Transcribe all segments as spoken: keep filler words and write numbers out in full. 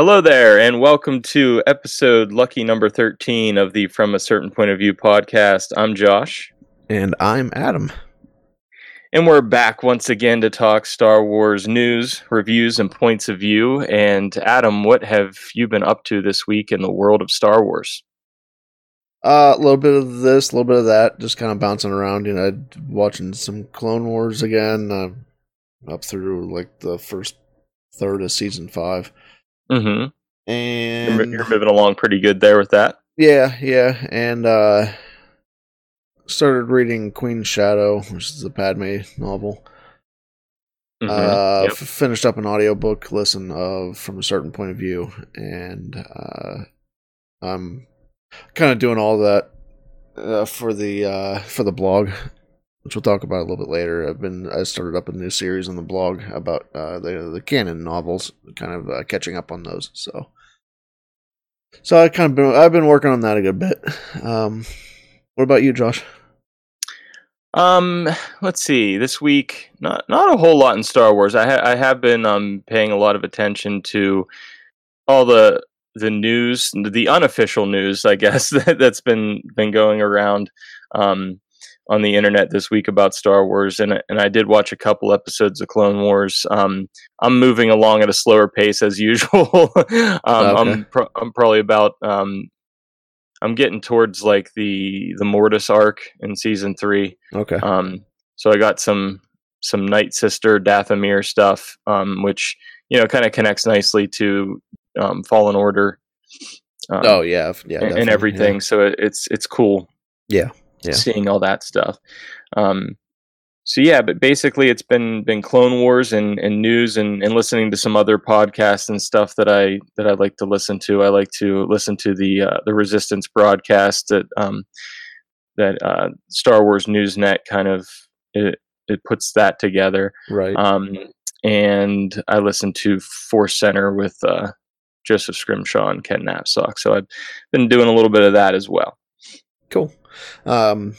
Hello there, and welcome to episode lucky number thirteen of the From a Certain Point of View podcast. I'm Josh. And I'm Adam. And we're back once again to talk Star Wars news, reviews, and points of view. And Adam, what have you been up to this week in the world of Star Wars? Uh, a little bit of this, a little bit of that, just kind of bouncing around. You know, watching some Clone Wars again, uh, up through like the first third of season five. Mm-hmm. And you're, you're moving along pretty good there with that. Yeah, yeah. And uh started reading Queen Shadow, which is a Padme novel. Mm-hmm. Uh yep. f- finished up an audiobook listen of From a Certain Point of View, and uh I'm kind of doing all that uh, for the uh for the blog, which we'll talk about a little bit later. I've been I started up a new series on the blog about uh, the the canon novels, kind of uh, catching up on those. So, so I kind of been, I've been working on that a good bit. Um, what about you, Josh? Um, let's see. This week, not not a whole lot in Star Wars. I ha- I have been um paying a lot of attention to all the the news, the unofficial news, I guess that, that's been been going around. Um. On the internet this week about Star Wars, and and I did watch a couple episodes of Clone Wars. Um, I'm moving along at a slower pace as usual. um, okay. I'm pro- I'm probably about um, I'm getting towards like the the Mortis arc in season three. Okay. Um, so I got some some Night Sister Dathomir stuff, um, which you know kind of connects nicely to um, Fallen Order. Um, oh yeah, yeah, and, and everything. Yeah. So it, it's it's cool. Yeah. Yeah. Seeing all that stuff. Um, so yeah, but basically it's been been Clone Wars and, and news and, and listening to some other podcasts and stuff that I that I like to listen to. I like to listen to the uh, the Resistance broadcast that um, that uh, Star Wars Newsnet kind of it, it puts that together. Right. Um, and I listen to Force Center with uh, Joseph Scrimshaw and Ken Napsok. So I've been doing a little bit of that as well. Cool. Um,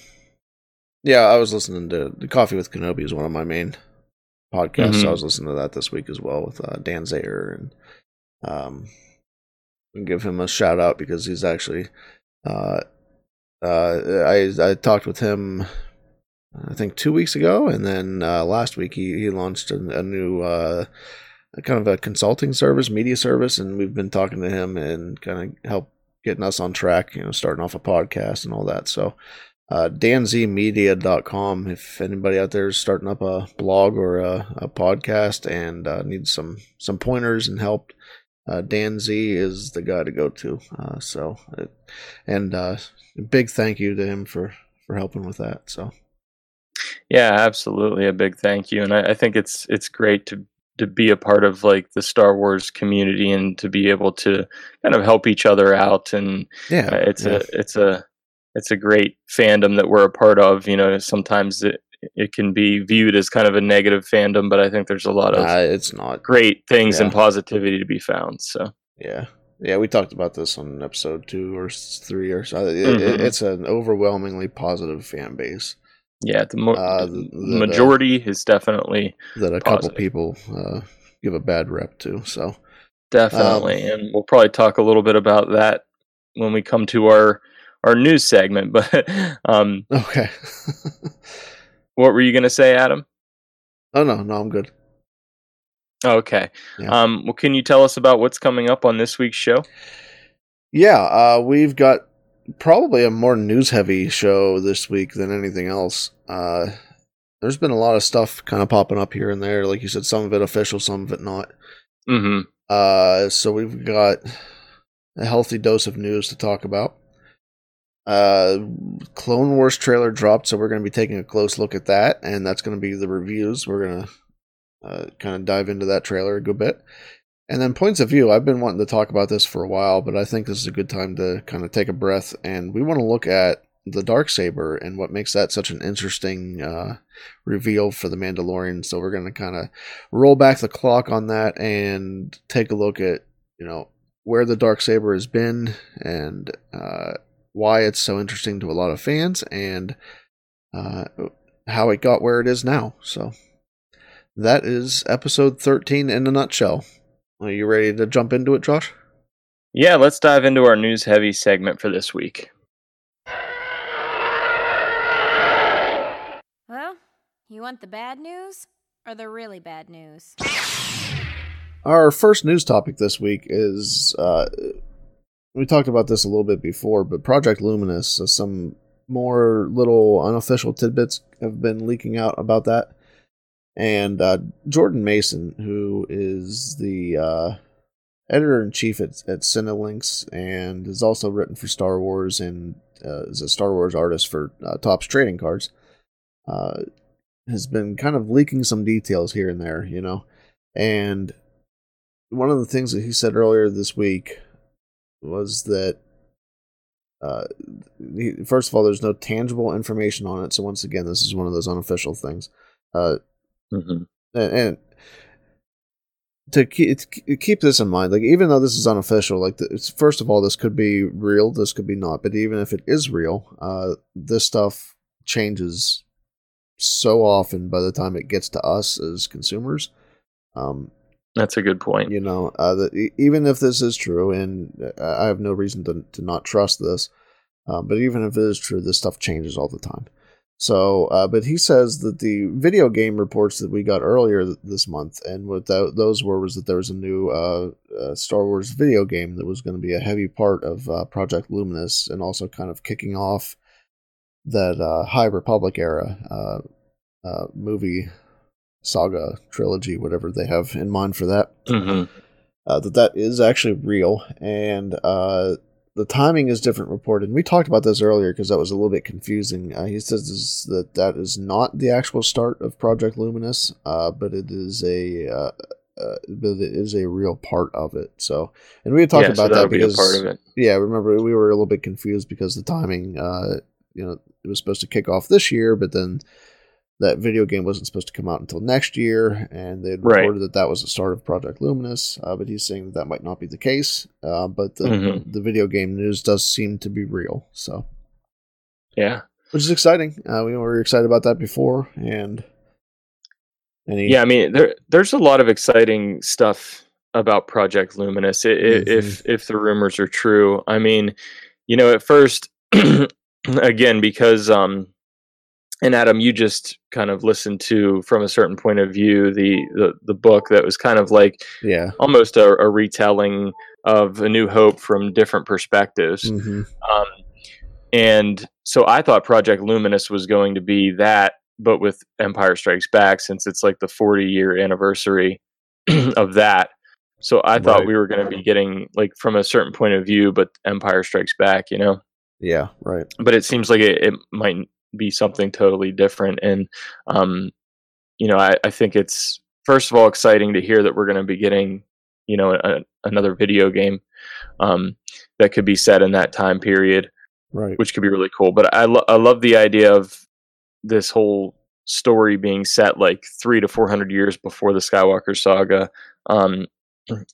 yeah, I was listening to the Coffee with Kenobi is one of my main podcasts. Mm-hmm. So I was listening to that this week as well with uh, Dan Zayer, and um, give him a shout out because he's actually uh, uh, I I talked with him I think two weeks ago, and then uh, last week he he launched a, a new uh, kind of a consulting service, media service, and we've been talking to him and kind of help. Getting us on track, you know, starting off a podcast and all that. So, uh, dan z media dot com if anybody out there is starting up a blog or a, a podcast and uh, needs some some pointers and help, uh, Dan Z is the guy to go to. Uh, so, it, and uh, big thank you to him for, for helping with that. So, yeah, absolutely, a big thank you, and I, I think it's it's great to. to be a part of like the Star Wars community and to be able to kind of help each other out. And yeah, uh, it's yeah. a, it's a, it's a great fandom that we're a part of. You know, sometimes it, it can be viewed as kind of a negative fandom, but I think there's a lot of nah, it's not great things yeah. and positivity to be found. So, yeah. Yeah. We talked about this on episode two or three or so. It, mm-hmm. it, it's an overwhelmingly positive fan base. Yeah, the, mo- uh, the, the majority uh, is definitely that a positive. Couple people uh, give a bad rep to. So definitely, um, and we'll probably talk a little bit about that when we come to our our news segment. But um, okay, what were you going to say, Adam? Oh no, no, I'm good. Okay. Yeah. Um, well, can you tell us about what's coming up on this week's show? Yeah, uh, we've got. Probably a more news-heavy show this week than anything else. Uh, there's been a lot of stuff kind of popping up here and there. Like you said, some of it official, some of it not. Mm-hmm. Uh, so we've got a healthy dose of news to talk about. Uh, Clone Wars trailer dropped, so we're going to be taking a close look at that, and that's going to be the reviews. We're going to uh, kind of dive into that trailer a good bit. And then points of view, I've been wanting to talk about this for a while, but I think this is a good time to kind of take a breath. And we want to look at the Darksaber and what makes that such an interesting uh, reveal for the Mandalorian. So we're going to kind of roll back the clock on that and take a look at, you know, where the Darksaber has been and uh, why it's so interesting to a lot of fans and uh, how it got where it is now. So that is episode thirteen in a nutshell. Are you ready to jump into it, Josh? Yeah, let's dive into our news-heavy segment for this week. Well, you want the bad news or the really bad news? Our first news topic this week is, uh, we talked about this a little bit before, but Project Luminous, so some more little unofficial tidbits have been leaking out about that. And uh, Jordan Mason, who is the uh, editor-in-chief at, at Cinelinx and has also written for Star Wars and uh, is a Star Wars artist for uh, Topps Trading Cards, uh, has been kind of leaking some details here and there, you know. And one of the things that he said earlier this week was that, uh, he, first of all, there's no tangible information on it. So once again, this is one of those unofficial things. Uh, Mm-hmm. And, and to keep, to keep this in mind, like even though this is unofficial, like the, first of all, this could be real, this could be not. But even if it is real, uh, this stuff changes so often by the time it gets to us as consumers. Um, That's a good point. You know, uh, the, even if this is true, and I have no reason to to not trust this, uh, but even if it is true, this stuff changes all the time. So, uh, but he says that the video game reports that we got earlier th- this month, and what th- those were was that there was a new uh, uh, Star Wars video game that was going to be a heavy part of uh, Project Luminous, and also kind of kicking off that uh, High Republic era uh, uh, movie saga trilogy, whatever they have in mind for that. Mm-hmm. Uh, that that is actually real, and uh, the timing is different reported. And we talked about this earlier because that was a little bit confusing. Uh, he says this, that that is not the actual start of Project Luminous, uh, but it is a uh, uh, but it is a real part of it. So, and we had talked yeah, about so that because be a part of it. yeah, remember we were a little bit confused because the timing, uh, you know, it was supposed to kick off this year, but then that video game wasn't supposed to come out until next year, and they had reported right. that that was the start of Project Luminous, uh, but he's saying that that might not be the case, uh, but the, mm-hmm. the video game news does seem to be real, so. Yeah. Which is exciting. Uh, we were excited about that before, and... and he, yeah, I mean, there, there's a lot of exciting stuff about Project Luminous, it, mm-hmm. if, if the rumors are true. I mean, you know, at first, again, because... Um, And Adam, you just kind of listened to, From a Certain Point of View, the the, the book that was kind of like yeah. almost a, a retelling of A New Hope from different perspectives. Mm-hmm. Um, and so I thought Project Luminous was going to be that, but with Empire Strikes Back, since it's like the forty-year anniversary of that. So I thought right. we were going to be getting like From a Certain Point of View, but Empire Strikes Back, you know? Yeah, right. But it seems like it, it might... be something totally different. And, um, you know, I, I think it's, first of all, exciting to hear that we're going to be getting, you know, a, another video game um, that could be set in that time period, right? Which could be really cool. But I, lo- I love the idea of this whole story being set like three to four hundred years before the Skywalker saga. Um,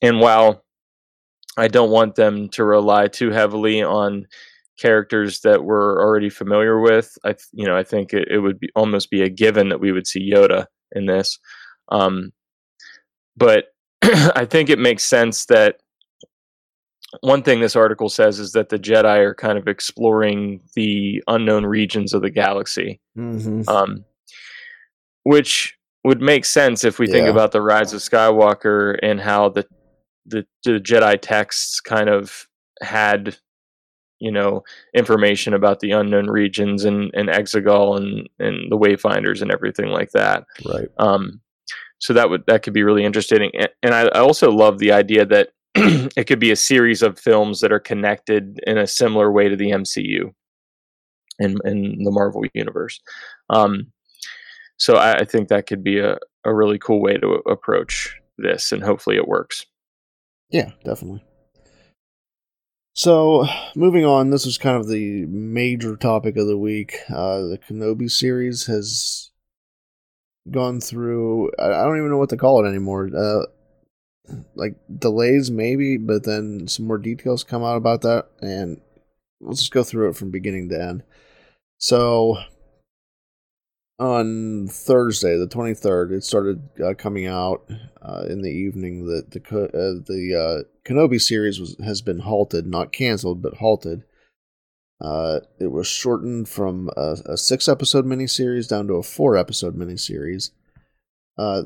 and while I don't want them to rely too heavily on characters that we're already familiar with, I, you know, I think it, it would be almost be a given that we would see Yoda in this. Um, but I think it makes sense that one thing this article says is that the Jedi are kind of exploring the unknown regions of the galaxy, mm-hmm. um, which would make sense if we yeah. think about the Rise of Skywalker and how the the, the Jedi texts kind of had, you know, information about the unknown regions and, and Exegol and, and the Wayfinders and everything like that. Right. Um, so that would, that could be really interesting. And I, I also love the idea that it could be a series of films that are connected in a similar way to the M C U and, and the Marvel universe. Um, so I, I think that could be a, a really cool way to approach this, and hopefully it works. Yeah, definitely. So, moving on, this was kind of the major topic of the week. Uh, the Kenobi series has gone through, I don't even know what to call it anymore. Uh, like, delays maybe, but then some more details come out about that, and let's just go through it from beginning to end. So, on Thursday, the twenty-third, it started uh, coming out uh, in the evening that the uh, the uh, Kenobi series was has been halted, not canceled, but halted. Uh, it was shortened from a, a six-episode miniseries down to a four-episode miniseries. Uh,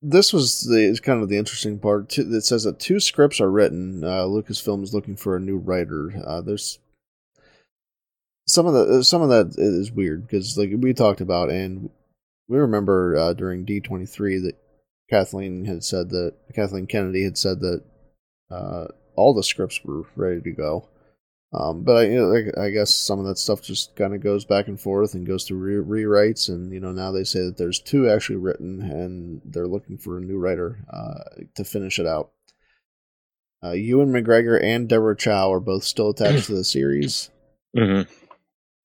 this was the kind of the interesting part. It says that two scripts are written. Uh, Lucasfilm is looking for a new writer. Uh, there's some of the some of that is weird because, like we talked about, and we remember uh, during D twenty-three that Kathleen had said that Kathleen Kennedy had said that uh, all the scripts were ready to go. Um, but I, you know, I guess some of that stuff just kind of goes back and forth and goes through re- rewrites. And, you know, now they say that there's two actually written and they're looking for a new writer uh, to finish it out. Uh, Ewan McGregor and Deborah Chow are both still attached to the series. Mm-hmm.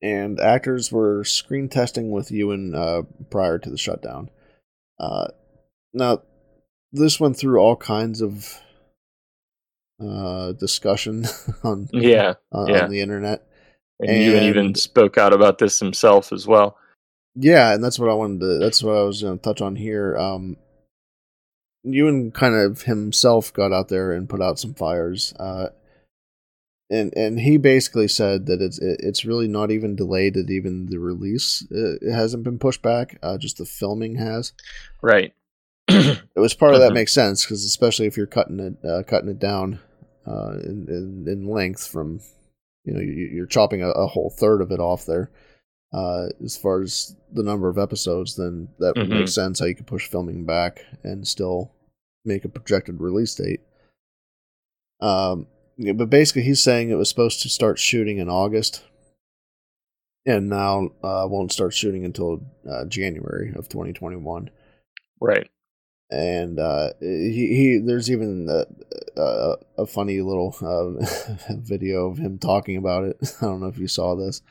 And actors were screen testing with Ewan uh, prior to the shutdown. Uh, now, this went through all kinds of uh discussion on yeah, uh, yeah. on the internet, and, and Ewan even spoke out about this himself as well. Yeah, and that's what I wanted to that's what I was going to touch on here. Um Ewan kind of himself got out there and put out some fires. Uh and and he basically said that it's it, it's really not even delayed, that even the release it, it hasn't been pushed back, uh just the filming has. Right. It was part of that makes sense because especially if you're cutting it uh, cutting it down uh, in, in in length from, you know, you, you're chopping a, a whole third of it off there uh, as far as the number of episodes, then that mm-hmm. would make sense how you could push filming back and still make a projected release date. Um, but basically, he's saying it was supposed to start shooting in August, and now uh, won't start shooting until uh, January of twenty twenty-one. Right. And uh, he, he there's even a, a, a funny little uh, video of him talking about it. I don't know if you saw this.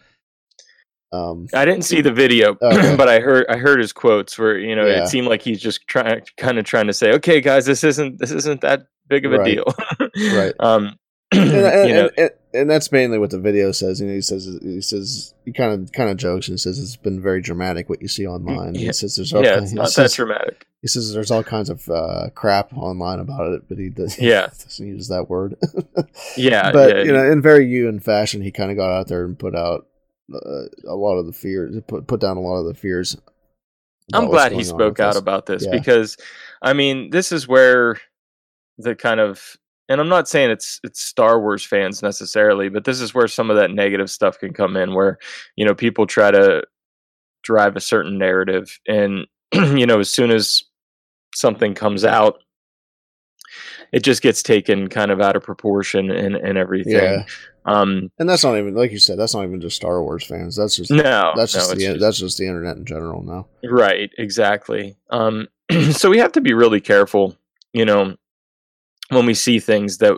Um, I didn't see the video, okay. but I heard I heard his quotes where, you know, yeah. it seemed like he's just trying, kind of trying to say, "Okay, guys, this isn't this isn't that big of a right. deal." right. Um, and, and, you know. and, and, and that's mainly what the video says. You know, he says he says he kind of kind of jokes and says it's been very dramatic what you see online. Yeah. He says there's yeah, it's not says, that dramatic. He says there's all kinds of uh, crap online about it, but he does, yeah. doesn't use that word. yeah, but yeah, you know, in very Ewan fashion, he kind of got out there and put out uh, a lot of the fears, put put down a lot of the fears. I'm glad he spoke out this. about this yeah. because, I mean, this is where the kind of, and I'm not saying it's it's Star Wars fans necessarily, but this is where some of that negative stuff can come in, where, you know, people try to drive a certain narrative, and you know, as soon as something comes out, it just gets taken kind of out of proportion and, and everything. Yeah. Um, and that's not even, like you said, that's not even just Star Wars fans. That's just, no, that's just, no, the, just that's just the internet in general now. Right. Exactly. Um, so we have to be really careful, you know, when we see things that,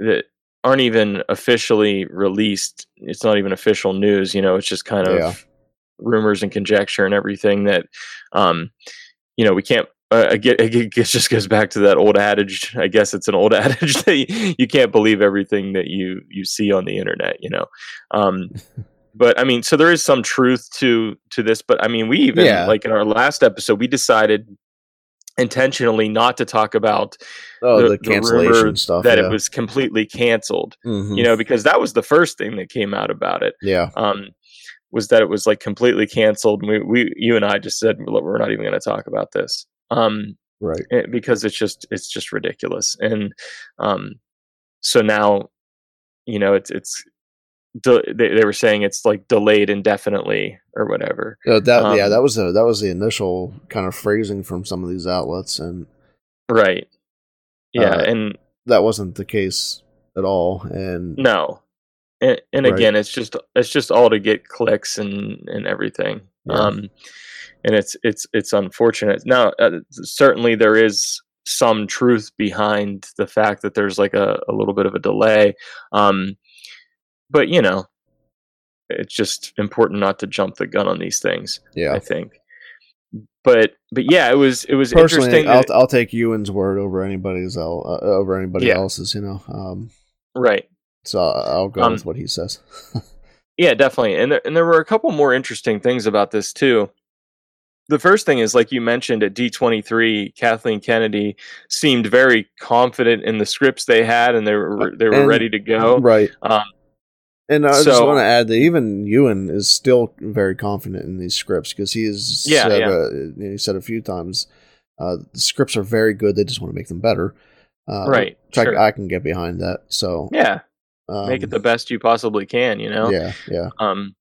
that aren't even officially released. It's not even official news, you know, it's just kind of yeah. rumors and conjecture and everything that, um, you know, we can't, Uh, it just goes back to that old adage. I guess it's an old adage that you, you can't believe everything that you, you see on the internet, you know? Um, but I mean, so there is some truth to, to this, but I mean, we even yeah. like in our last episode, we decided intentionally not to talk about oh, the, the cancellation the rumor stuff that yeah. it was completely canceled, mm-hmm. you know, because that was the first thing that came out about it. Yeah. Um, was that it was like completely canceled. And we, we, you and I just said, we're not even going to talk about this. Um, right. It, because it's just, it's just ridiculous. And, um, so now, you know, it's, it's, de- they, they were saying it's like delayed indefinitely or whatever. Uh, that, um, yeah, that was the, that was the initial kind of phrasing from some of these outlets and. Right. Yeah. Uh, and that wasn't the case at all. And no. And, and right. again, it's just, it's just all to get clicks and, and everything. Yeah. Um, And it's it's it's unfortunate. Now, uh, certainly there is some truth behind the fact that there's like a, a little bit of a delay, um, but you know, it's just important not to jump the gun on these things. Yeah, I think. But but yeah, it was it was Personally, interesting. I'll, I'll take Ewan's word over anybody's uh, over anybody yeah. else's. You know, um, right? So I'll go um, with what he says. Yeah, definitely. And there, and there were a couple more interesting things about this, too. The first thing is, like you mentioned, at D twenty-three, Kathleen Kennedy seemed very confident in the scripts they had, and they were they were and, ready to go. Right. Um, and I so, just want to add that even Ewan is still very confident in these scripts, because he has yeah, said, yeah. Uh, he said a few times, uh, the scripts are very good, they just want to make them better. Uh, right. Which sure. I, I can get behind that. So yeah. Um, make it the best you possibly can, you know? Yeah, yeah. Um,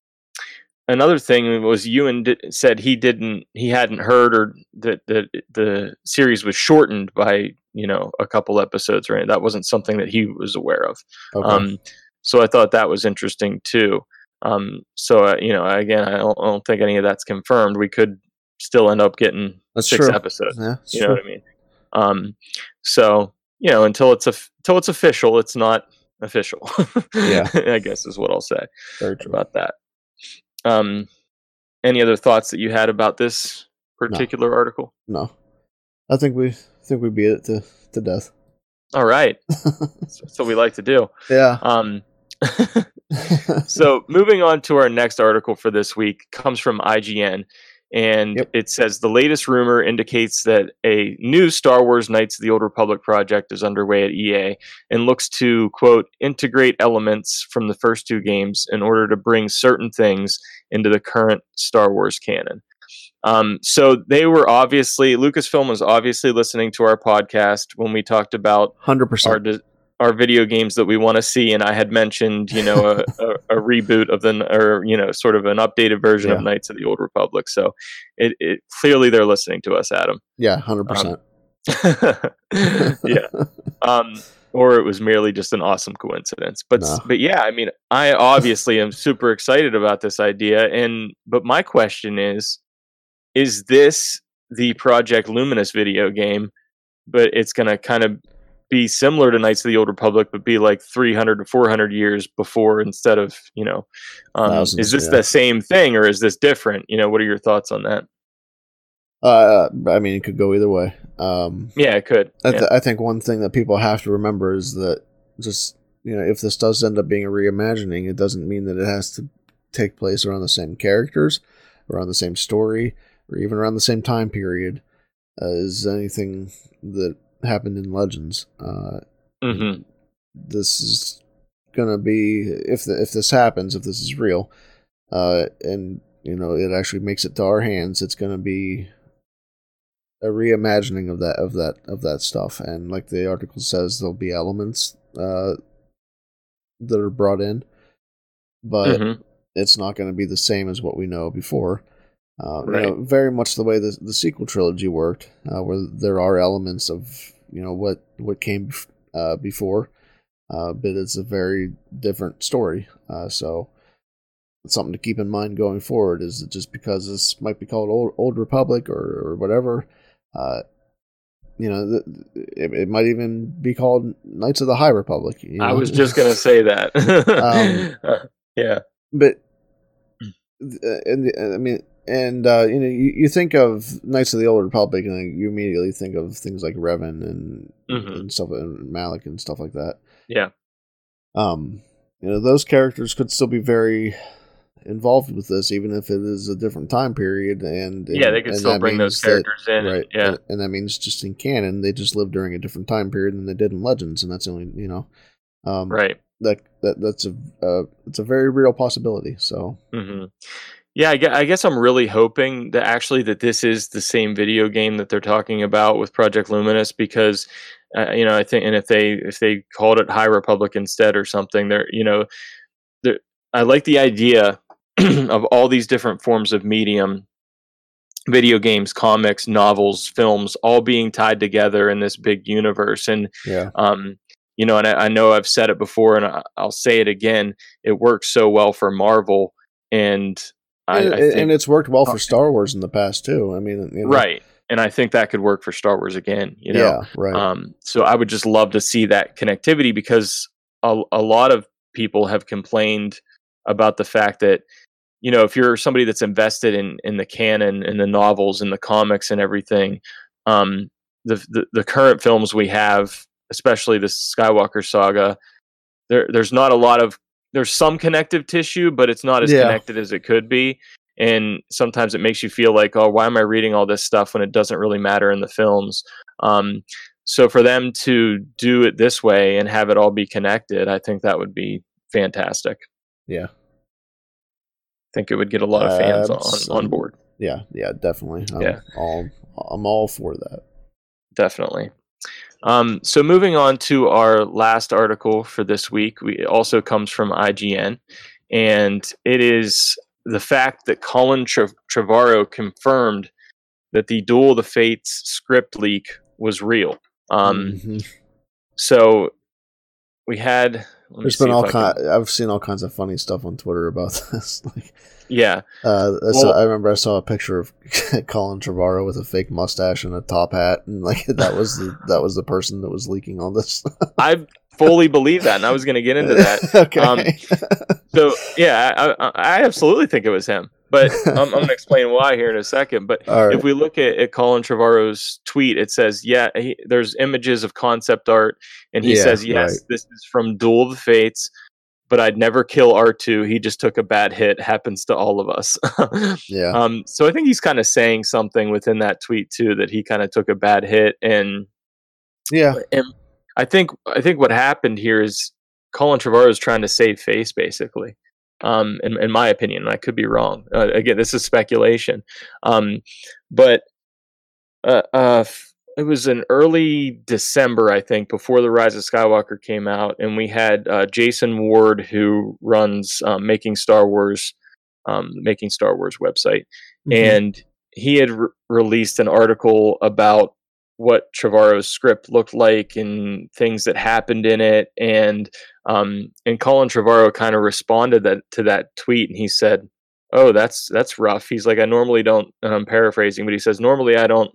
another thing was Ewan di- said he didn't, he hadn't heard or that the, the series was shortened by, you know, a couple episodes, right? That wasn't something that he was aware of. Okay. Um, so I thought that was interesting too. Um, so, uh, you know, again, I don't, I don't think any of that's confirmed. We could still end up getting that's six true. episodes. Yeah, you true. know what I mean? Um, so, you know, until it's, a, until it's official, it's not official. Yeah. I guess is what I'll say Very true. about that. Um, any other thoughts that you had about this particular no. article? No, I think we think we beat it to, to death. All right, that's what we like to do. Yeah. Um. So moving on to our next article for this week comes from I G N, and yep. it says the latest rumor indicates that a new Star Wars Knights of the Old Republic project is underway at E A and looks to, quote, integrate elements from the first two games in order to bring certain things into the current Star Wars canon. Um, so they were obviously, Lucasfilm was obviously listening to our podcast when we talked about one hundred percent our de- our video games that we want to see, and I had mentioned, you know, a, a, a reboot of the, or, you know, sort of an updated version yeah. of Knights of the Old Republic. So it, it clearly they're listening to us, Adam. Yeah, one hundred percent. Um, yeah. Um, or it was merely just an awesome coincidence. But nah. but yeah, I mean, I obviously am super excited about this idea, and but my question is, is this the Project Luminous video game, but it's going to kind of be similar to Knights of the Old Republic, but be like three hundred to four hundred years before instead of, you know, um, Thousands, is this yeah. the same thing or is this different? You know, what are your thoughts on that? Uh, I mean, it could go either way. Um, yeah, it could. I, th- yeah. I think one thing that people have to remember is that just, you know, if this does end up being a reimagining, it doesn't mean that it has to take place around the same characters, around the same story, or even around the same time period as anything that happened in Legends. Uh, mm-hmm. This is gonna be, if the, if this happens, if this is real, uh, and you know it actually makes it to our hands, it's gonna be a reimagining of that of that of that stuff. And like the article says, there'll be elements uh, that are brought in, but mm-hmm. it's not going to be the same as what we know before. Uh, right. You know, very much the way the the sequel trilogy worked, uh, where there are elements of, you know, what what came uh, before, uh, but it's a very different story. Uh, so it's something to keep in mind going forward. Is that just because this might be called Old Old Republic or or whatever, uh, you know, th- it, it might even be called Knights of the High Republic. You know? I was just gonna say that. um, uh, yeah, but and uh, I mean. And, uh, you know, you, you think of Knights of the Old Republic, and you immediately think of things like Revan and, mm-hmm. and stuff, and Malak and stuff like that. Yeah. Um, you know, those characters could still be very involved with this, even if it is a different time period. And, and yeah, they could still bring those characters that, in. Right, yeah. And, and that means just in canon, they just lived during a different time period than they did in Legends, and that's the only, you know. Um, right. That, that that's a uh, it's a very real possibility, so. Mm-hmm. Yeah, I guess I'm really hoping that actually that this is the same video game that they're talking about with Project Luminous, because, uh, you know, I think, and if they if they called it High Republic instead or something, they're, you know, they're, I like the idea of all these different forms of medium, video games, comics, novels, films, all being tied together in this big universe. And, yeah. um, you know, and I, I know I've said it before and I, I'll say it again, it works so well for Marvel and... I, and, I think, and it's worked well for Star Wars in the past too. I mean, you know. Right. And I think that could work for Star Wars again, you know? Yeah, right. Um, so I would just love to see that connectivity, because a, a lot of people have complained about the fact that, you know, if you're somebody that's invested in, in the canon and the novels and the comics and everything, um, the, the, the current films we have, especially the Skywalker saga, there, there's not a lot of there's some connective tissue, but it's not as yeah. connected as it could be. And sometimes it makes you feel like, oh, why am I reading all this stuff when it doesn't really matter in the films? Um, so for them to do it this way and have it all be connected, I think that would be fantastic. Yeah. I think it would get a lot of fans uh, on, on board. Yeah, yeah, definitely. I'm, yeah. All, I'm all for that. Definitely. Um, so moving on to our last article for this week, we, it also comes from I G N, and it is the fact that Colin Tre- Trevorrow confirmed that the Duel of the Fates script leak was real. Um, mm-hmm. So we had... There's been all kind. Can... I've seen all kinds of funny stuff on Twitter about this. like, yeah, uh, well, I remember I saw a picture of Colin Trevorrow with a fake mustache and a top hat, and like that was the, that was the person that was leaking all this. I fully believe that, and I was going to get into that. okay. Um, so yeah, I, I absolutely think it was him, but I'm, I'm going to explain why here in a second. But right. if we look at, at Colin Trevorrow's tweet, it says, "Yeah, he, there's images of concept art." And he yeah, says, yes, right. this is from Duel of the Fates, but I'd never kill R two. He just took a bad hit. Happens to all of us. yeah. Um, so I think he's kind of saying something within that tweet, too, that he kind of took a bad hit. And yeah, and I think I think what happened here is Colin Trevorrow is trying to save face, basically, um, in, in my opinion. And I could be wrong. Uh, again, this is speculation. Um, but... uh. uh It was in early December, I think, before The Rise of Skywalker came out, and we had uh, Jason Ward, who runs um, Making Star Wars, um, Making Star Wars website, mm-hmm. and he had re- released an article about what Trevorrow's script looked like and things that happened in it, and um, and Colin Trevorrow kind of responded that, to that tweet, and he said, "Oh, that's that's rough." He's like, "I normally don't," and I'm paraphrasing, but he says, "Normally I don't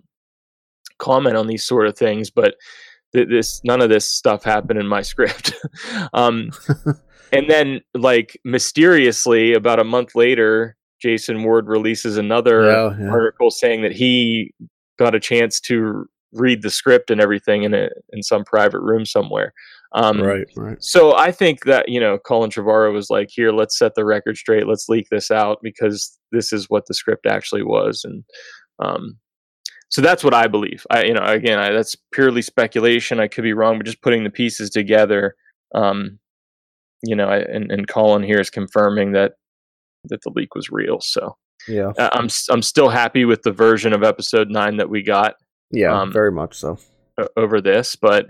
comment on these sort of things, but th- this none of this stuff happened in my script." um and then like mysteriously about a month later, Jason Ward releases another yeah, yeah. article saying that he got a chance to read the script and everything in a in some private room somewhere. Um right, right. So I think that, you know, Colin Trevorrow was like, "Here, let's set the record straight. Let's leak this out because this is what the script actually was." And um so that's what I believe. I, you know, again, I, that's purely speculation. I could be wrong, but just putting the pieces together, um, you know, I, and, and Colin here is confirming that that the leak was real. So yeah, uh, I'm I'm still happy with the version of Episode Nine that we got. Yeah, um, very much so uh, over this, but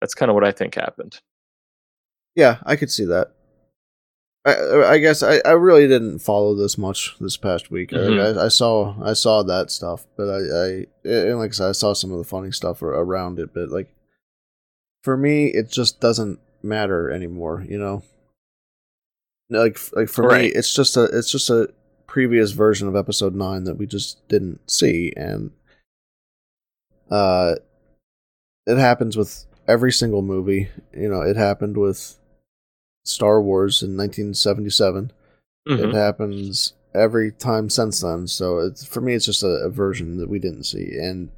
that's kind of what I think happened. Yeah, I could see that. I, I guess I, I really didn't follow this much this past week. Mm-hmm. I, I saw I saw that stuff, but I, I and like I said, I saw some of the funny stuff around it. But like for me, it just doesn't matter anymore. You know, like like for right. me, it's just a it's just a previous version of Episode Nine that we just didn't see, and uh, it happens with every single movie. You know, it happened with Star Wars in nineteen seventy-seven. Mm-hmm. It happens every time since then. So it's, for me, it's just a, a version that we didn't see. And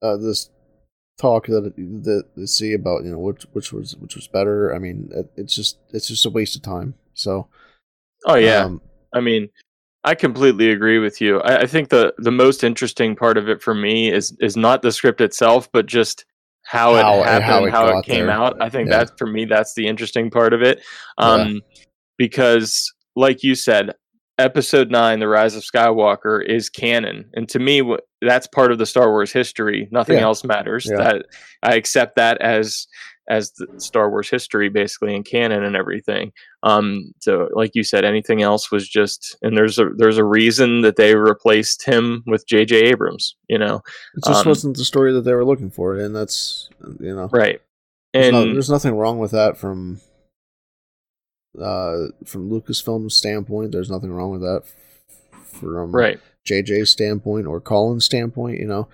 uh, this talk that that they see about, you know, which which was which was better. I mean, it, it's just it's just a waste of time. So. Oh yeah, um, I mean, I completely agree with you. I, I think the the most interesting part of it for me is is not the script itself, but just how it how, happened, how it, how it came there. out. I think yeah. that for me, that's the interesting part of it. Um, yeah. Because like you said, Episode nine, The Rise of Skywalker is canon. And to me, w- that's part of the Star Wars history. Nothing yeah. else matters. Yeah. That I accept that as, as the Star Wars history, basically, and canon and everything. Um, so like you said, anything else was just, and there's a, there's a reason that they replaced him with J J Abrams, you know, it just um, wasn't the story that they were looking for. And that's, you know, right. There's and no, there's nothing wrong with that from, uh, from Lucasfilm's standpoint. There's nothing wrong with that from right. J J's standpoint or Colin's standpoint, you know,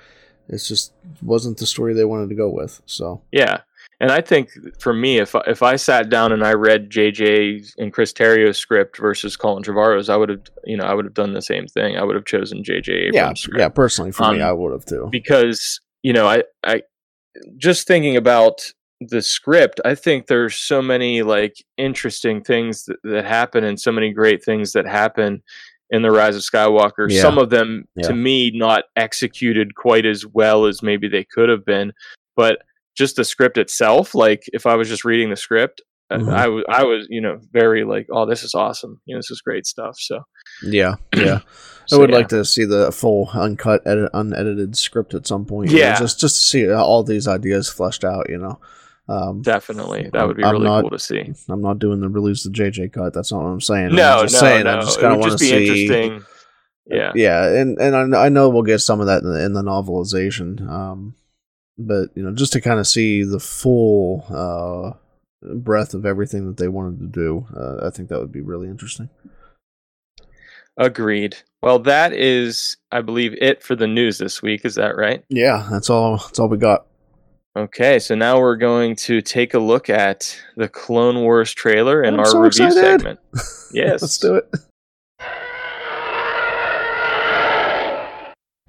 it's just wasn't the story they wanted to go with. So, yeah. And I think for me, if if I sat down and I read J J and Chris Terrio's script versus Colin Trevorrow's, I would have, you know, I would have done the same thing. I would have chosen J J Abrams' yeah, script. Yeah, personally, for um, me, I would have too. Because, you know, I, I just thinking about the script, I think there's so many like interesting things that, that happen, and so many great things that happen in The Rise of Skywalker. Yeah. Some of them, yeah. to me, not executed quite as well as maybe they could have been, but just the script itself, like if I was just reading the script, mm-hmm. I, I was, I was, you know, very like, oh, this is awesome. You know, this is great stuff. So, yeah. Yeah. so, I would yeah. like to see the full uncut edit, unedited script at some point. Yeah. Know, just, just to see all these ideas fleshed out, you know? Um, Definitely. That would be I'm really not, cool to see. I'm not doing the release the J J cut. That's not what I'm saying. No, I'm just no, saying, no. I just kind of want to see. Interesting. Yeah. Yeah. And, and I, I know we'll get some of that in the, in the novelization. Um, but, you know, just to kind of see the full, uh, breadth of everything that they wanted to do. Uh, I think that would be really interesting. Agreed. Well, that is, I believe, it for the news this week. Is that right? Yeah, that's all. That's all we got. Okay, so now we're going to take a look at the Clone Wars trailer and I'm our so review excited. segment. Yes. Let's do it.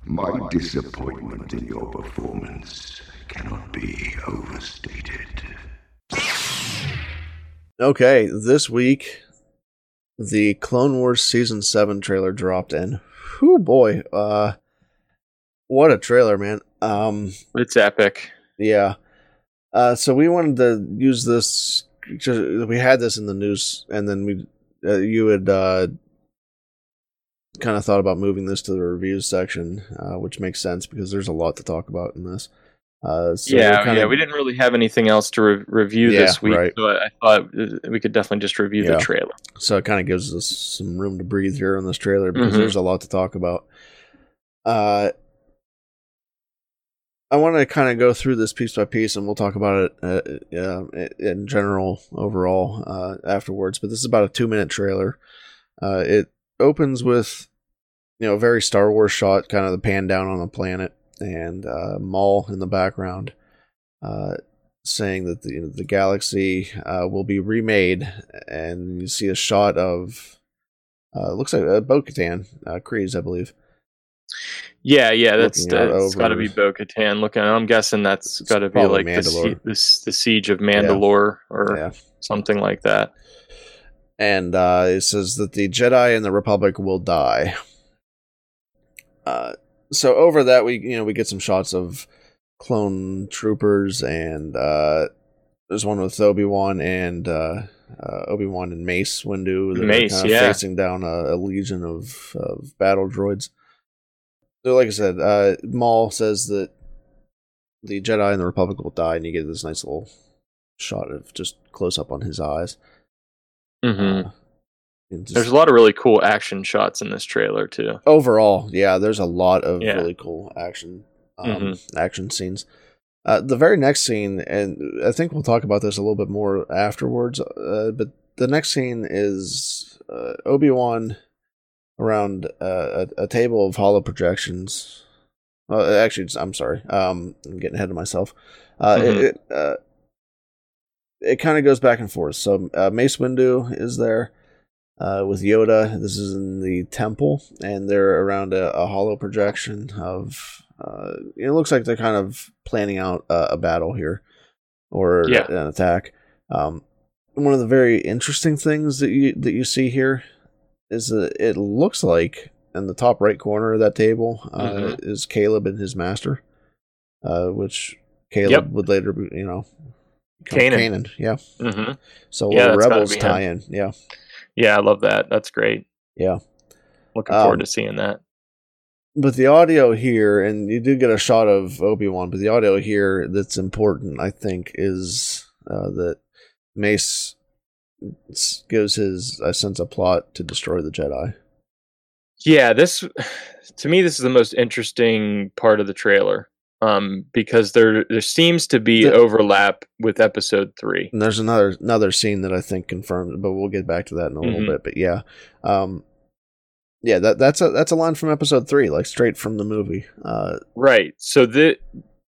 My disappointment in your performance cannot be overstated. Okay, this week, the Clone Wars Season seven trailer dropped, and whew, boy, uh, what a trailer, man. Um, it's epic. Yeah. Uh, so we wanted to use this, just, we had this in the news, and then we, uh, you had uh, kind of thought about moving this to the reviews section, uh, which makes sense because there's a lot to talk about in this. Uh, so yeah, kinda, yeah, we didn't really have anything else to re- review yeah, this week, right. so I thought we could definitely just review yeah. the trailer. So it kind of gives us some room to breathe here on this trailer because mm-hmm. there's a lot to talk about. Uh, I want to kind of go through this piece by piece, and we'll talk about it uh, uh, in general overall uh, afterwards. But this is about a two-minute trailer. Uh, it opens with, you know, a very Star Wars shot, kind of the pan down on the planet. And uh, Maul in the background uh, saying that the, you know, the galaxy uh, will be remade, and you see a shot of uh, looks like uh, Bo-Katan, uh, Kree's, I believe. Yeah, yeah, that's that's got to be Bo-Katan. Looking, I'm guessing that's got to be like the, the the siege of Mandalore yeah. or yeah. something like that. And uh, it says that the Jedi and the Republic will die. Uh. So over that, we you know we get some shots of clone troopers, and uh, there's one with Obi-Wan and uh, uh, Obi-Wan and Mace Windu. They're Mace, kind of yeah. facing down a, a legion of, of battle droids. So like I said, uh, Maul says that the Jedi and the Republic will die, and you get this nice little shot of just close up on his eyes. Mm-hmm. Uh, Just, there's a lot of really cool action shots in this trailer too. Overall, yeah, there's a lot of yeah. really cool action um, mm-hmm. action scenes. Uh, the very next scene, and I think we'll talk about this a little bit more afterwards, uh, but the next scene is uh, Obi-Wan around uh, a, a table of hollow projections. Well, actually, I'm sorry, um, I'm getting ahead of myself. Uh, mm-hmm. It it, uh, it kind of goes back and forth. So uh, Mace Windu is there. Uh, with Yoda, this is in the temple, and they're around a, a hollow projection of. Uh, it looks like they're kind of planning out uh, a battle here, or yeah. an attack. Um, one of the very interesting things that you that you see here is that it looks like in the top right corner of that table uh, mm-hmm. is Caleb and his master, uh, which Caleb yep. would later, be, you know, Kanan. Kanan, yeah. Mm-hmm. So yeah, little Rebels tie-in, yeah. Yeah, I love that. That's great. Yeah. Looking forward um, to seeing that. But the audio here, and you do get a shot of Obi-Wan, but the audio here that's important, I think, is uh, that Mace gives his, I sense, a plot to destroy the Jedi. Yeah, this, to me, this is the most interesting part of the trailer. Um, because there there seems to be the, overlap with episode three. And there's another another scene that I think confirms, but we'll get back to that in a mm-hmm. little bit. But yeah, um, yeah, that that's a that's a line from episode three, like straight from the movie. Uh, right. So the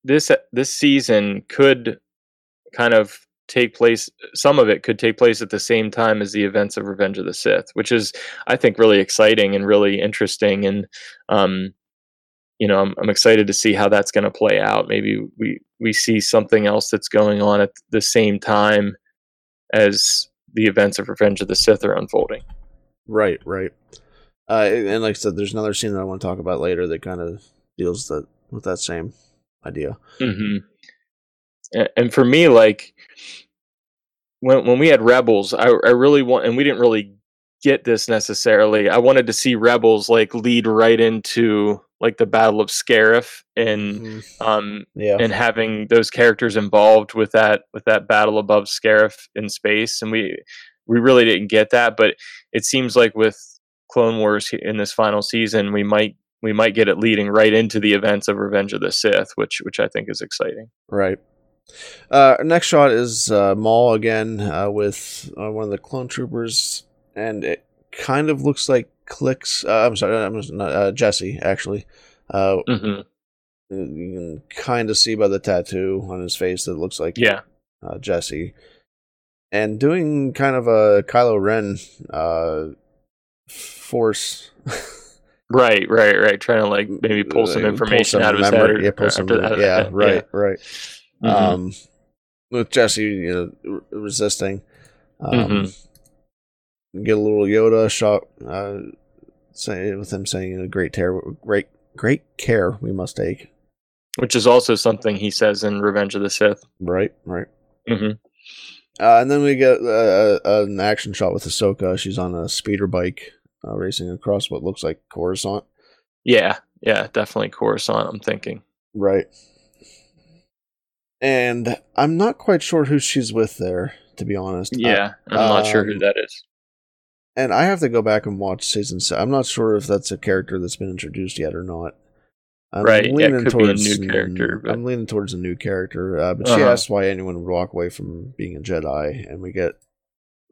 this this season could kind of take place. Some of it could take place at the same time as the events of Revenge of the Sith, which is, I think, really exciting and really interesting, and um. you know, I'm, I'm excited to see how that's going to play out. Maybe we, we see something else that's going on at the same time as the events of Revenge of the Sith are unfolding. Right, right. Uh, and like I said, there's another scene that I want to talk about later that kind of deals that, with that same idea. Mm-hmm. And for me, like, when when we had Rebels, I, I really want, and we didn't really get this necessarily, I wanted to see Rebels, like, lead right into, like, the Battle of Scarif, and mm-hmm. um yeah. and having those characters involved with that with that battle above Scarif in space, and we we really didn't get that. But it seems like with Clone Wars in this final season, we might we might get it leading right into the events of Revenge of the Sith, which which I think is exciting. Right. Uh, next shot is uh, Maul again uh, with uh, one of the clone troopers, and it kind of looks like Clicks. Uh, I'm sorry, I'm not, uh, Jesse actually. Uh, mm-hmm. You can kind of see by the tattoo on his face that it looks like yeah uh, Jesse, and doing kind of a Kylo Ren uh, force. Right, right, right. Trying to like maybe pull some information pull some out of his memory. head. Or, yeah, pull or some, yeah, head. right, yeah. right. Mm-hmm. Um, with Jesse, you know, re- resisting. Um, mm-hmm. Get a little Yoda shot, uh, say, with him saying, you know, great care, great, great care we must take. Which is also something he says in Revenge of the Sith. Right, right. Mm-hmm. Uh, and then we get uh, an action shot with Ahsoka. She's on a speeder bike uh, racing across what looks like Coruscant. Yeah, yeah, definitely Coruscant, I'm thinking. Right. And I'm not quite sure who she's with there, to be honest. Yeah, I'm um, not sure who that is. And I have to go back and watch season seven. I'm not sure if that's a character that's been introduced yet or not. I'm right, yeah, it could be a new character. But... I'm leaning towards a new character. Uh, but uh-huh. She asked why anyone would walk away from being a Jedi, and we get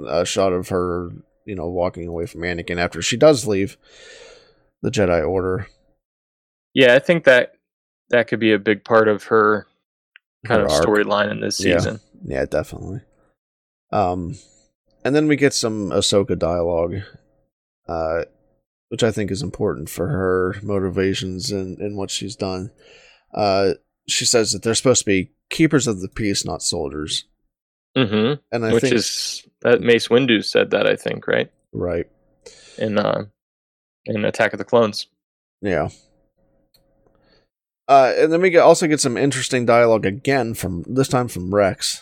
a shot of her, you know, walking away from Anakin after she does leave the Jedi Order. Yeah, I think that that could be a big part of her kind her of storyline in this season. Yeah, yeah, definitely. Um. And then we get some Ahsoka dialogue, uh, which I think is important for her motivations and, and what she's done. Uh, she says that they're supposed to be keepers of the peace, not soldiers. Mm-hmm. And I which think, is that Mace Windu said that, I think, right? Right. In uh, in Attack of the Clones. Yeah. Uh, and then we get, also get some interesting dialogue again from this time from Rex.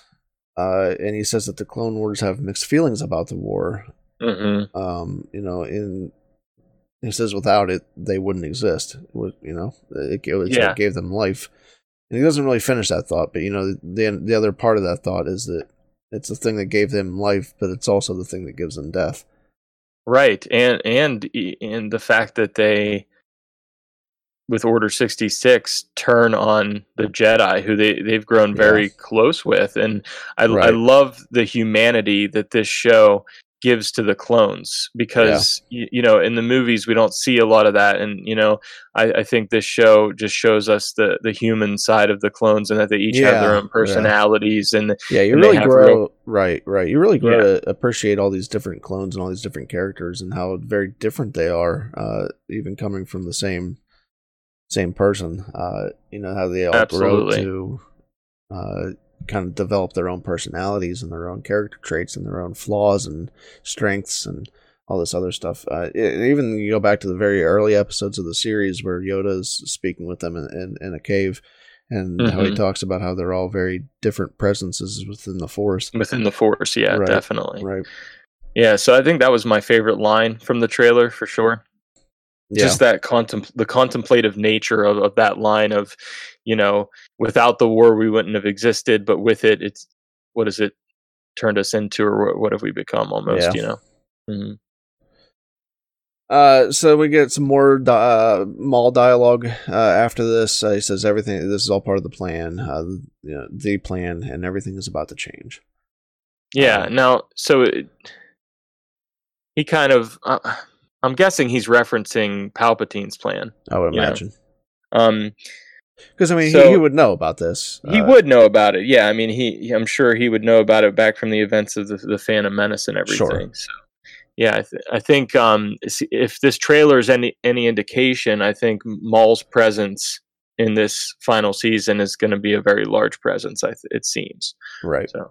Uh, and he says that the Clone Wars have mixed feelings about the war. Mm-hmm. Um, you know, in he says without it they wouldn't exist. It would, you know, it, it, yeah. it gave them life. And he doesn't really finish that thought, but you know, the the other part of that thought is that it's the thing that gave them life, but it's also the thing that gives them death. Right, and and and the fact that they, with Order sixty-six, turn on the Jedi, who they, they've grown very yes. close with. And I, right. I love the humanity that this show gives to the clones, because, yeah. you, you know, in the movies, we don't see a lot of that. And, you know, I, I think this show just shows us the, the human side of the clones, and that they each yeah. have their own personalities. Yeah. And yeah, you and really grow, real... right, right. You really grow yeah. to appreciate all these different clones and all these different characters and how very different they are, uh, even coming from the same same person, uh, you know, how they all Absolutely. grow to uh, kind of develop their own personalities and their own character traits and their own flaws and strengths and all this other stuff. Uh, it, even you go back to the very early episodes of the series where Yoda's speaking with them in, in, in a cave, and mm-hmm. how he talks about how they're all very different presences within the Force. Within the Force, yeah, right, definitely. Right. Yeah, so I think that was my favorite line from the trailer for sure. Yeah. Just that contempl- the contemplative nature of, of that line of, you know, without the war, we wouldn't have existed, but with it, it's, what has it turned us into, or what, what have we become almost, yeah. you know? Mm-hmm. Uh, so we get some more di- uh, Maul dialogue uh, after this. Uh, he says everything, this is all part of the plan, uh, you know, the plan, and everything is about to change. Yeah. Um, now, so it, he kind of... Uh, I'm guessing he's referencing Palpatine's plan. I would imagine. Because, um, I mean, so he, he would know about this. He uh, would know about it, yeah. I mean, he, I'm sure he would know about it back from the events of the, the Phantom Menace and everything. Sure. So Yeah, I, th- I think um, if this trailer is any any indication, I think Maul's presence in this final season is going to be a very large presence. I th- it seems right. So.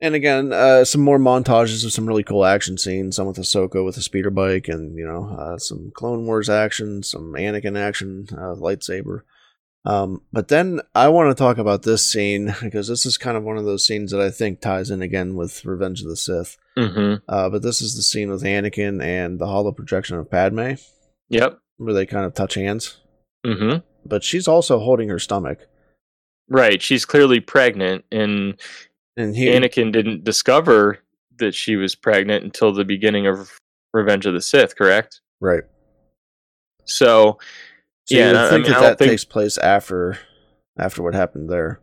And again, uh, some more montages of some really cool action scenes. Some with Ahsoka with a speeder bike, and you know, uh, some Clone Wars action, some Anakin action, uh, lightsaber. Um, but then I want to talk about this scene, because this is kind of one of those scenes that I think ties in again with Revenge of the Sith. Mm-hmm. Uh, but this is the scene with Anakin and the hollow projection of Padme. Yep. Where they kind of touch hands. Mm-hmm. But she's also holding her stomach. Right. She's clearly pregnant, and, and he, Anakin didn't discover that she was pregnant until the beginning of Revenge of the Sith, correct? Right. So... So yeah, I think I mean, that I that think... takes place after, after what happened there.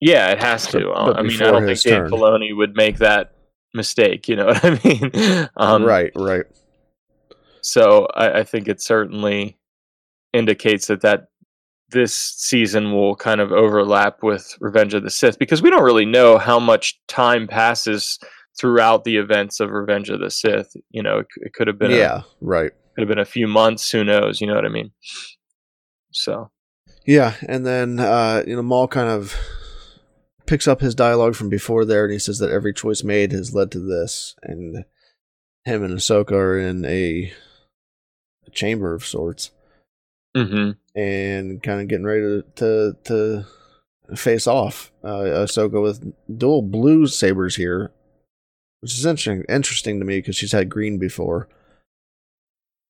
Yeah, it has to. But, but I mean, I don't think Dave Filoni would make that mistake. You know what I mean? Um, right, right. So I, I think it certainly indicates that that this season will kind of overlap with Revenge of the Sith, because we don't really know how much time passes throughout the events of Revenge of the Sith. You know, it, it could have been yeah, a, right. Could have been a few months. Who knows? You know what I mean? So, yeah, and then uh, you know, Maul kind of picks up his dialogue from before there, and he says that every choice made has led to this, and him and Ahsoka are in a, a chamber of sorts, mm-hmm. and kind of getting ready to to, to face off. Uh, Ahsoka with dual blue sabers here, which is interesting interesting to me, because she's had green before.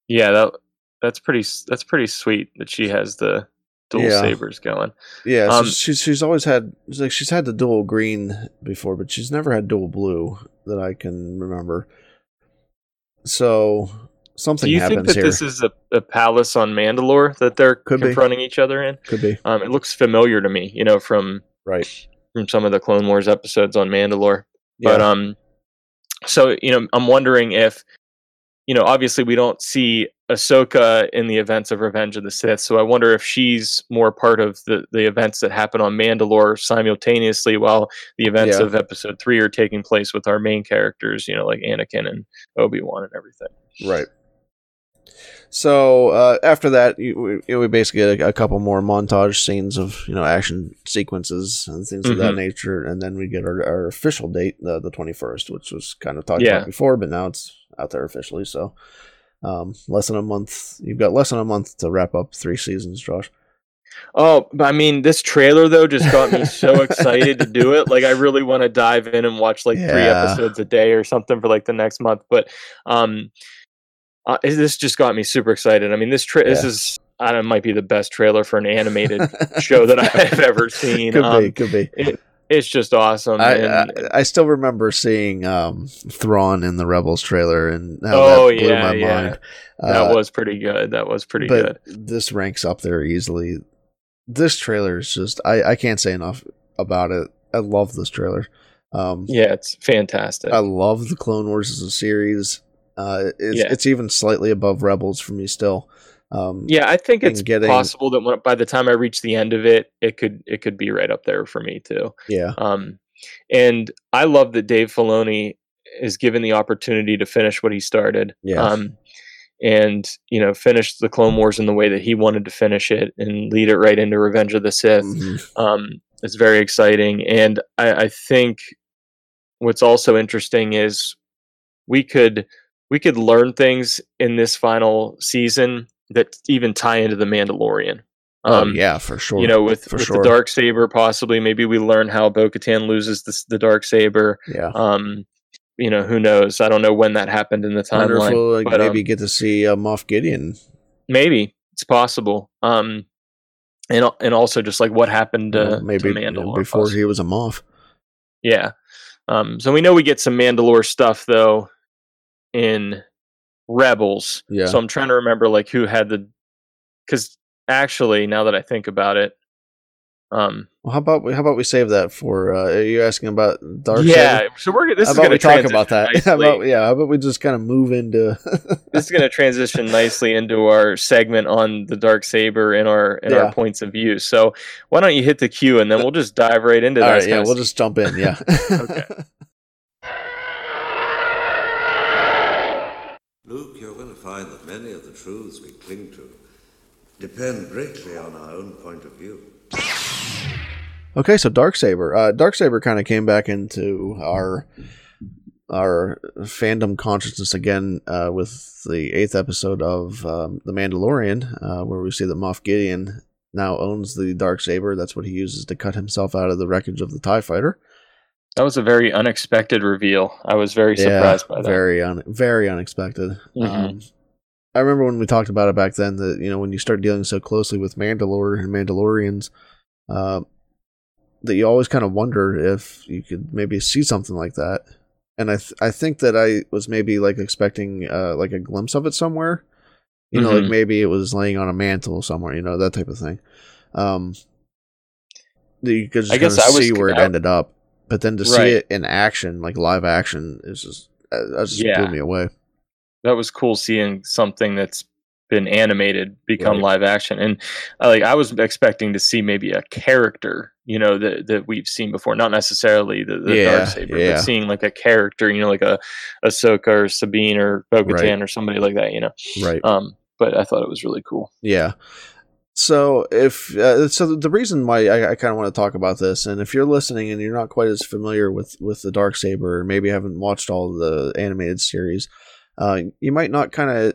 Yeah, that. That's pretty. That's pretty sweet that she has the dual yeah. sabers going. Yeah, um, so she's she's always had like she's had the dual green before, but she's never had dual blue that I can remember. So something happens here. Do you think that here. this is a, a palace on Mandalore that they're Could confronting be. each other in? Could be. Um, it looks familiar to me, you know, from right from some of the Clone Wars episodes on Mandalore. Yeah. But um, so you know, I'm wondering if. You know, obviously we don't see Ahsoka in the events of Revenge of the Sith, so I wonder if she's more part of the, the events that happen on Mandalore simultaneously while the events yeah. of Episode three are taking place with our main characters, you know, like Anakin and Obi-Wan and everything. Right. So uh, after that, you, we, we basically get a, a couple more montage scenes of, you know, action sequences and things mm-hmm. of that nature, and then we get our, our official date, uh, the twenty-first, which was kind of talked yeah. about before, but now it's... out there officially, so um, less than a month. You've got less than a month to wrap up three seasons, Josh. Oh, I mean, this trailer though just got me so excited to do it. Like, I really want to dive in and watch like yeah. three episodes a day or something for like the next month. But um, uh, this just got me super excited. I mean, this tra- yeah. this is I don't know, it might be the best trailer for an animated show that I've ever seen. Could um, be, could be. It, It's just awesome. I, and, I I still remember seeing um, Thrawn in the Rebels trailer, and how oh that blew yeah, my yeah, mind. that uh, was pretty good. That was pretty but good. This ranks up there easily. This trailer is just I, I can't say enough about it. I love this trailer. Um, yeah, it's fantastic. I love the Clone Wars as a series. Uh, it's, yeah. it's even slightly above Rebels for me still. Um, yeah, I think it's getting, possible that when, by the time I reach the end of it, it could it could be right up there for me too. Yeah. Um, and I love that Dave Filoni is given the opportunity to finish what he started. Yeah. Um, and you know, finish the Clone Wars in the way that he wanted to finish it, and lead it right into Revenge of the Sith. Mm-hmm. Um, it's very exciting, and I, I think what's also interesting is we could we could learn things in this final season that even tie into the Mandalorian. Um, oh, yeah, for sure. You know, with, with sure. the Darksaber, possibly, maybe we learn how Bo-Katan loses the, the Darksaber. Yeah. Um, you know, who knows? I don't know when that happened in the timeline. Wonderful. Like, but, maybe um, get to see uh, Moff Gideon. Maybe. It's possible. Um, and and also just like what happened to, well, maybe to Mandalore. Before possibly. He was a Moff. Yeah. Um, so we know we get some Mandalore stuff, though, in... Rebels. Yeah. So I'm trying to remember like who had the, because actually now that I think about it, um. Well, how about we, how about we save that for? Uh, are you asking about Darksaber? Yeah. So we're this how is going to talk about that. How about, yeah. How about we just kind of move into? This is going to transition nicely into our segment on the Darksaber and our and yeah. our points of view. So why don't you hit the cue and then we'll just dive right into that. Right, yeah, we'll just jump in. Yeah. Okay. many of the truths we cling to depend greatly on our own point of view. Okay, so Darksaber. Uh, Darksaber kind of came back into our our fandom consciousness again uh, with the eighth episode of um, The Mandalorian, uh, where we see that Moff Gideon now owns the Darksaber. That's what he uses to cut himself out of the wreckage of the TIE Fighter. That was a very unexpected reveal. I was very surprised yeah, by that. Very, un- very unexpected. Mm-hmm. Um, I remember when we talked about it back then that, you know, when you start dealing so closely with Mandalore and Mandalorians, uh, that you always kind of wonder if you could maybe see something like that. And I th- I think that I was maybe like expecting uh, like a glimpse of it somewhere. You know, mm-hmm. like maybe it was laying on a mantle somewhere, you know, that type of thing. Um, you could just I guess I was, see where it I, ended up. But then to right. see it in action, like live action, is just, that just yeah. blew me away. That was cool seeing something that's been animated become right. live action. And uh, like I was expecting to see maybe a character, you know, that that we've seen before. Not necessarily the, the yeah, Darksaber, yeah. but seeing like a character, you know, like a Ahsoka or Sabine or Bo-Katan right. or somebody like that, you know. Right. Um, but I thought it was really cool. Yeah. So if uh, so, the reason why I, I kind of want to talk about this, and if you're listening and you're not quite as familiar with, with the Darksaber, maybe haven't watched all the animated series, uh, you might not kind of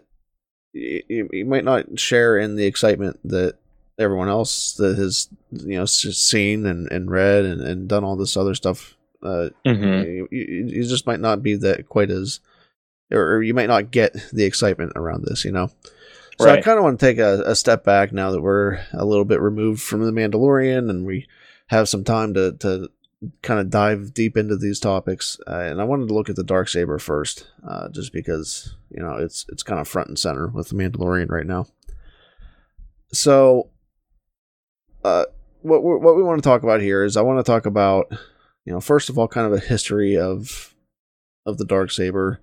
you, you might not share in the excitement that everyone else that has you know seen and, and read and, and done all this other stuff. Uh, mm-hmm. you, you just might not be that quite as, or you might not get the excitement around this, you know. So right. I kind of want to take a, a step back now that we're a little bit removed from The Mandalorian and we have some time to, to kind of dive deep into these topics. Uh, and I wanted to look at the Darksaber first, uh, just because, you know, it's it's kind of front and center with The Mandalorian right now. So uh, what, what we want to talk about here is I want to talk about, you know, first of all, kind of a history of of the Darksaber,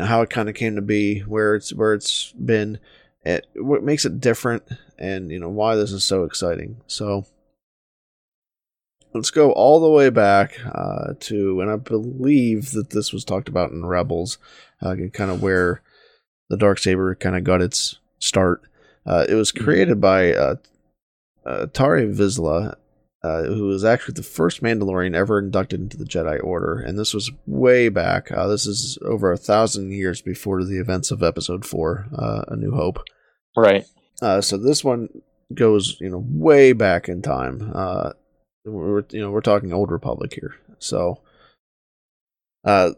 how it kind of came to be, where it's where it's been, It, what makes it different, and you know why this is so exciting. So let's go all the way back uh, to, and I believe that this was talked about in Rebels, uh, kind of where the Darksaber kind of got its start. Uh, it was created by uh, uh, Pre Vizsla, uh, who was actually the first Mandalorian ever inducted into the Jedi Order, and this was way back. Uh, this is over a thousand years before the events of Episode Four, uh, A New Hope. Right. Uh, so this one goes, you know, way back in time. Uh, we're, you know, we're talking Old Republic here. So, uh,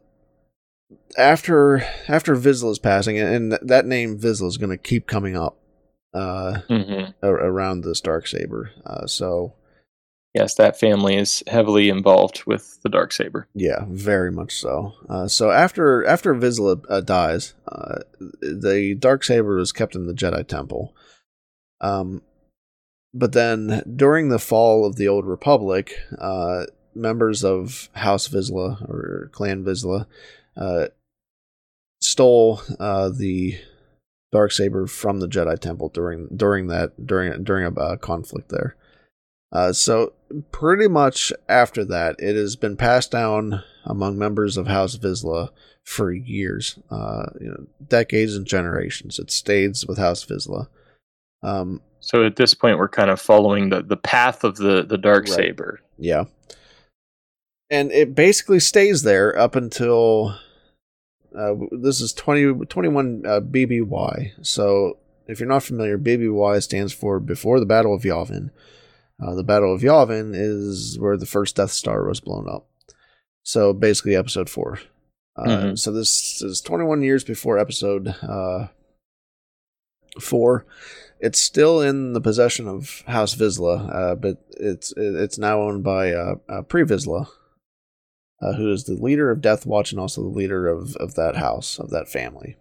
after after Vizsla's passing, and th- that name Vizsla is going to keep coming up uh, mm-hmm. a- around this Darksaber. Uh, so. Yes, that family is heavily involved with the Darksaber. Yeah, very much so. Uh, so after after Vizsla uh, dies, uh, the Darksaber was kept in the Jedi Temple. Um, but then during the fall of the Old Republic, uh, members of House Vizsla or Clan Vizsla uh, stole uh, the Darksaber from the Jedi Temple during during that during during a uh, conflict there. Uh, so pretty much after that, it has been passed down among members of House Vizsla for years, uh, you know, decades and generations. It stays with House Vizsla. Um, so at this point, we're kind of following the, the path of the, the Darksaber. Right. Yeah. And it basically stays there up until uh, this is twenty, twenty-one uh, B B Y. So if you're not familiar, B B Y stands for Before the Battle of Yavin. Uh, the Battle of Yavin is where the first Death Star was blown up. So basically Episode four. Uh, mm-hmm. So this is twenty-one years before Episode uh, four. It's still in the possession of House Vizsla, uh, but it's it's now owned by uh, uh, Pre Vizsla, uh, who is the leader of Death Watch and also the leader of, of that house, of that family.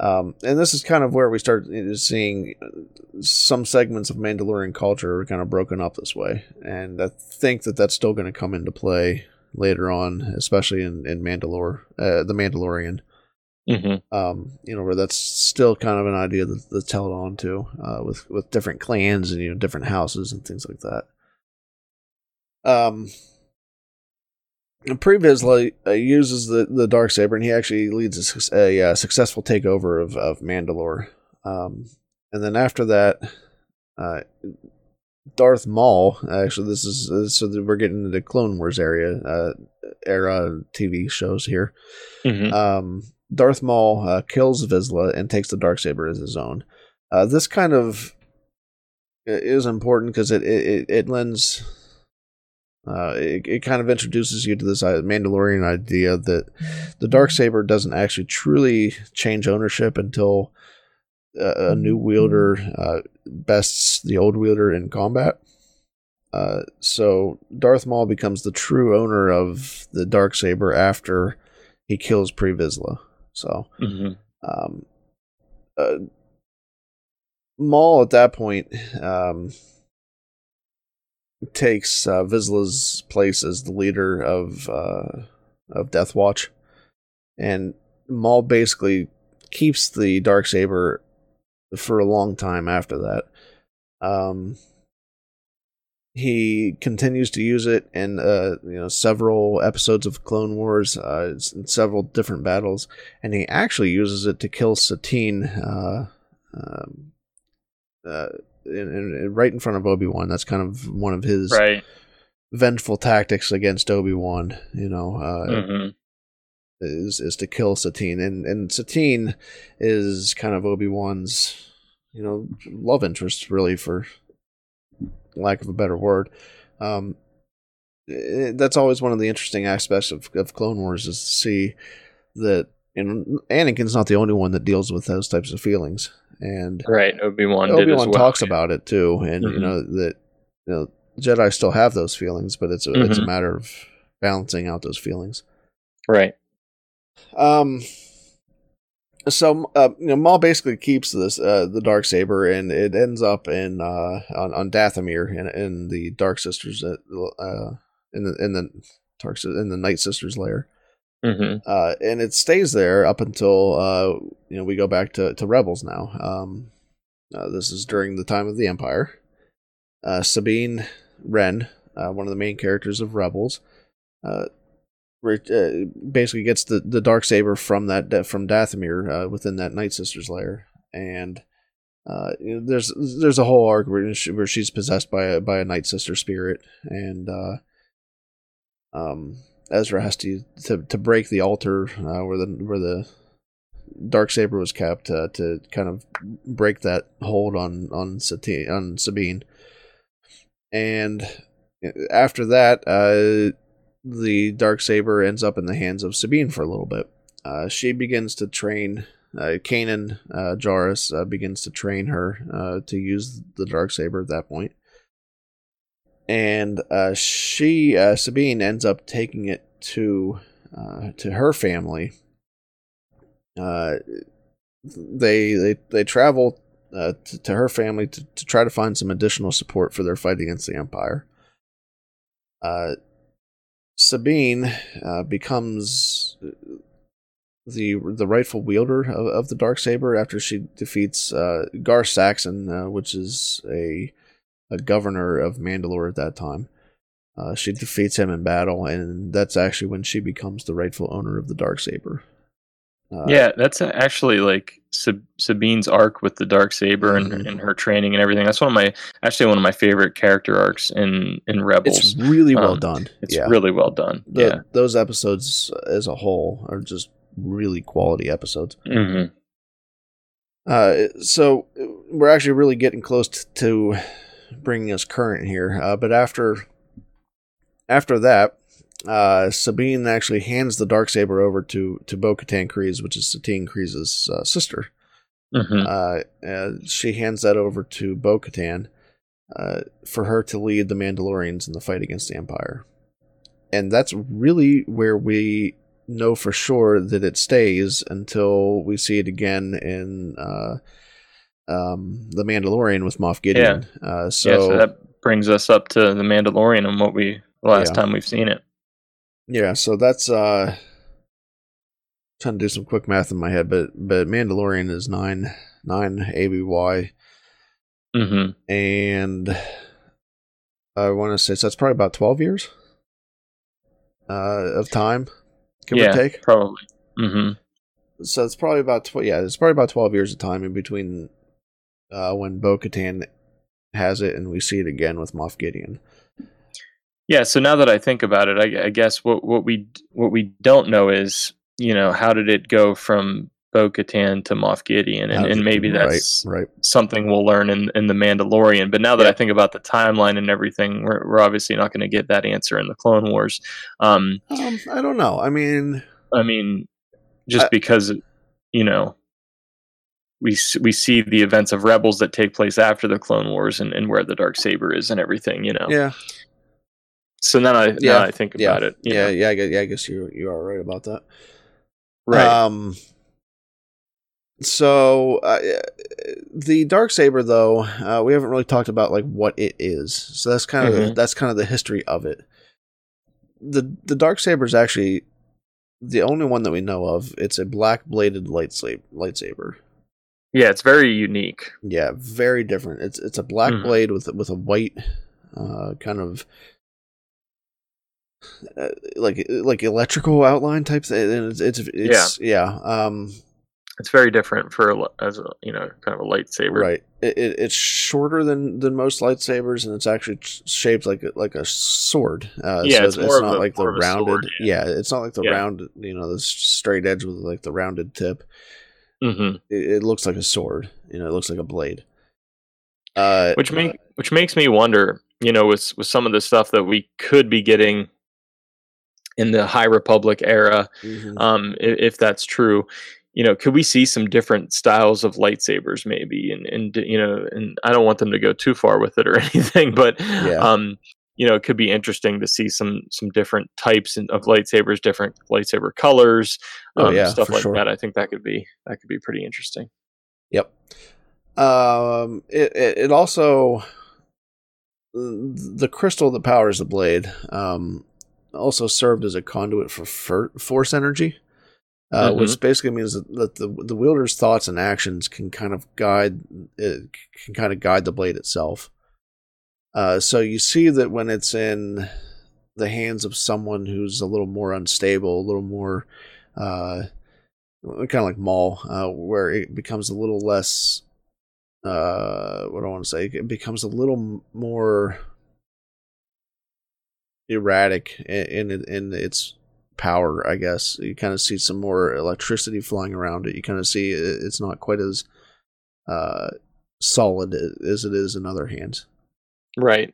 Um, and this is kind of where we start seeing some segments of Mandalorian culture are kind of broken up this way. And I think that that's still going to come into play later on, especially in, in Mandalore, uh, the Mandalorian, mm-hmm. um, you know, where that's still kind of an idea that, that's held on to, uh, with, with different clans and, you know, different houses and things like that. Um, Pre Vizsla uses the, the Darksaber, and he actually leads a, a, a successful takeover of, of Mandalore. Um, and then after that, uh, Darth Maul, actually, this is, uh, so that we're getting into the Clone Wars area, uh, era T V shows here. Mm-hmm. Um, Darth Maul uh, kills Vizsla and takes the Darksaber as his own. Uh, this kind of is important because it, it, it lends... Uh, it, it kind of introduces you to this Mandalorian idea that the Darksaber doesn't actually truly change ownership until uh, a new wielder uh, bests the old wielder in combat. Uh, so Darth Maul becomes the true owner of the Darksaber after he kills Pre Vizsla. So mm-hmm. um, uh, Maul at that point... Um, takes uh, Vizsla's place as the leader of uh, of Death Watch, and Maul basically keeps the Darksaber for a long time after that. Um, he continues to use it in uh, you know several episodes of Clone Wars, uh, in several different battles, and he actually uses it to kill Satine. Uh, um, uh, And, and right in front of Obi-Wan. That's kind of one of his right. vengeful tactics against Obi-Wan, you know, uh, mm-hmm. is is to kill Satine. And and Satine is kind of Obi-Wan's, you know, love interest, really, for lack of a better word. Um, it, that's always one of the interesting aspects of, of Clone Wars, is to see that, and Anakin's not the only one that deals with those types of feelings. And right, Obi-Wan Obi-Wan did as well. Talks about it too, and mm-hmm. you know that you know Jedi still have those feelings, but it's a, mm-hmm. it's a matter of balancing out those feelings. Right. Um. So uh, you know, Maul basically keeps this uh, the Darksaber, and it ends up in uh, on, on Dathomir in, in the Dark Sisters uh, in the in the Dark in the Night Sisters lair. Mm-hmm. Uh, and it stays there up until uh, you know we go back to, to Rebels now. Um, uh, this is during the time of the Empire. Uh, Sabine Wren, uh, one of the main characters of Rebels, uh, re- uh, basically gets the, the Darksaber from that de- from Dathomir uh, within that Night Sisters lair. And uh, you know, there's there's a whole arc where, she, where she's possessed by a, by a Night Sister spirit, and uh, um. Ezra has to, to to break the altar uh, where the where the Darksaber was kept uh, to kind of break that hold on on, Satine, on Sabine. And after that, uh, the Darksaber ends up in the hands of Sabine for a little bit. Uh, she begins to train. Uh, Kanan uh, Jarrus uh, begins to train her uh, to use the Darksaber at that point. And uh, she, uh, Sabine, ends up taking it to uh, to her family. Uh, they they they travel uh, to, to her family to, to try to find some additional support for their fight against the Empire. Uh, Sabine uh, becomes the the rightful wielder of, of the Darksaber after she defeats uh, Gar Saxon, uh, which is a a governor of Mandalore at that time. Uh, she defeats him in battle, and that's actually when she becomes the rightful owner of the Darksaber. Uh, yeah, that's actually like Sab- Sabine's arc with the Darksaber and, mm-hmm. and her training and everything. That's one of my actually one of my favorite character arcs in, in Rebels. It's really well um, done. It's yeah. really well done. The, yeah, those episodes as a whole are just really quality episodes. Mm-hmm. Uh, so we're actually really getting close t- to. bringing us current here, uh, but after after that, uh, Sabine actually hands the Darksaber over to to Bo-Katan Kryze, which is Satine Kryze's uh, sister. Mm-hmm. Uh, she hands that over to Bo-Katan uh, for her to lead the Mandalorians in the fight against the Empire, and that's really where we know for sure that it stays until we see it again in. Uh, Um, the Mandalorian with Moff Gideon. Yeah. Uh, so, yeah, so that brings us up to the Mandalorian and what we last yeah. time we've seen it. Yeah, so that's uh, trying to do some quick math in my head, but but Mandalorian is nine nine A B Y, mm-hmm. and I want to say so. That's probably about twelve years. uh, of time, give yeah, or take. Probably. Mm-hmm. So it's probably about tw- yeah, it's probably about twelve years of time in between uh, when Bo-Katan has it and we see it again with Moff Gideon. Yeah. So now that I think about it, I, I guess what what we what we don't know is, you know, how did it go from Bo-Katan to Moff Gideon, and, and maybe that's right, right. something we'll learn in, in The Mandalorian. But now that yeah. I think about the timeline and everything, we're, we're obviously not going to get that answer in the Clone Wars. Um, um, I don't know. I mean, I mean, just I, because you know, we we see the events of Rebels that take place after the Clone Wars and, and where the Darksaber is and everything, you know. Yeah. So now I now yeah. I think about yeah. it. Yeah, yeah, yeah. I guess, yeah, I guess you you are right about that. Right. Um, So, uh, the Darksaber, though, uh, we haven't really talked about, like, what it is. So that's kind of mm-hmm. the, that's kind of the history of it. The The Darksaber is actually the only one that we know of. It's a black-bladed lightsab- lightsaber. Yeah, it's very unique. Yeah, very different. It's it's a black mm-hmm. blade with with a white uh, kind of... Uh, like like electrical outline type thing. And it's, it's, it's, yeah. yeah um... It's very different for as a, you know, kind of a lightsaber, right? It, it, it's shorter than, than most lightsabers, and it's actually shaped like a, like a sword. Uh, yeah, so it's, it's more not of a, like the rounded. Sword, yeah. yeah, it's not like the yeah. round, you know, the straight edge with like the rounded tip. Mm-hmm. It, it looks like a sword. You know, it looks like a blade. Uh, which make, uh, which makes me wonder, you know, with with some of the stuff that we could be getting in the High Republic era, mm-hmm. um, if, if that's true. You know, could we see some different styles of lightsabers maybe? And, and, you know, and I don't want them to go too far with it or anything, but, yeah. um, you know, it could be interesting to see some, some different types of lightsabers, different lightsaber colors, um, oh, yeah, stuff like sure. that. I think that could be, that could be pretty interesting. Yep. Um, it, it, it also, the crystal that powers the blade, um, also served as a conduit for fer- force energy. Uh, mm-hmm. Which basically means that, that the the wielder's thoughts and actions can kind of guide it, can kind of guide the blade itself. Uh, so you see that when it's in the hands of someone who's a little more unstable, a little more uh, kind of like Maul, uh, where it becomes a little less. Uh, what do I want to say? It becomes a little more erratic in in, in its. Power, I guess. You kind of see some more electricity flying around it. You kind of see it's not quite as uh, solid as it is in other hands. Right.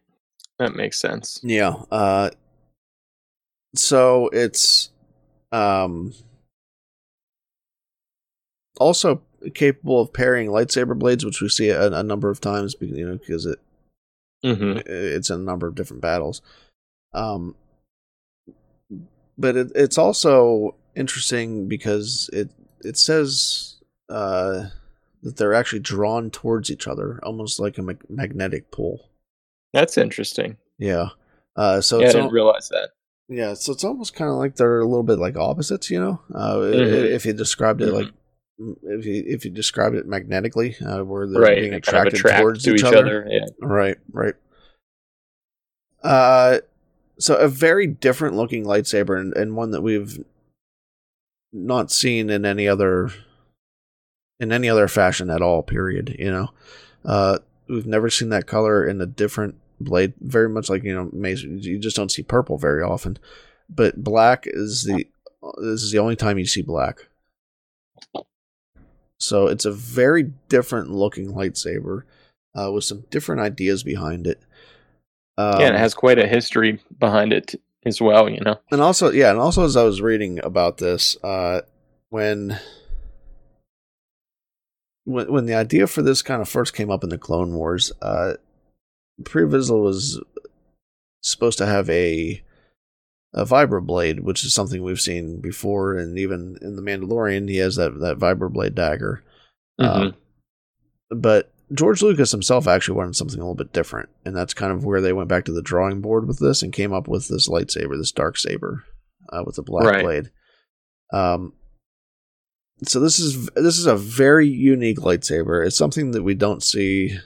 That makes sense. Yeah. Uh, so it's um, also capable of parrying lightsaber blades, which we see a, a number of times, you know, because it mm-hmm. it's in a number of different battles. Um. But it, it's also interesting because it it says uh, that they're actually drawn towards each other, almost like a ma- magnetic pull. That's interesting. Yeah. Uh, so yeah, it's I didn't al- realize that. Yeah, so it's almost kind of like they're a little bit like opposites, you know. Uh, mm-hmm. If you described it mm-hmm. like if you if you described it magnetically, uh, where they're right, being attracted kind of attract towards to each, each other. other yeah. Right. Right. Uh. So a very different looking lightsaber and, and one that we've not seen in any other in any other fashion at all, period, you know. Uh, we've never seen that color in a different blade, very much like, you know, Mace. You just don't see purple very often. But black is the this is the only time you see black. So it's a very different looking lightsaber uh, with some different ideas behind it. Yeah, and it has quite a history behind it as well, you know. And also, yeah, and also as I was reading about this, uh, when, when when the idea for this kind of first came up in the Clone Wars, uh, Pre Vizsla was supposed to have a a vibroblade, which is something we've seen before, and even in The Mandalorian, he has that that vibroblade dagger. Mm-hmm. Um, but George Lucas himself actually wanted something a little bit different, and that's kind of where they went back to the drawing board with this and came up with this lightsaber, this Darksaber, uh, with a black right. blade. Um, so this is this is a very unique lightsaber. It's something that we don't see,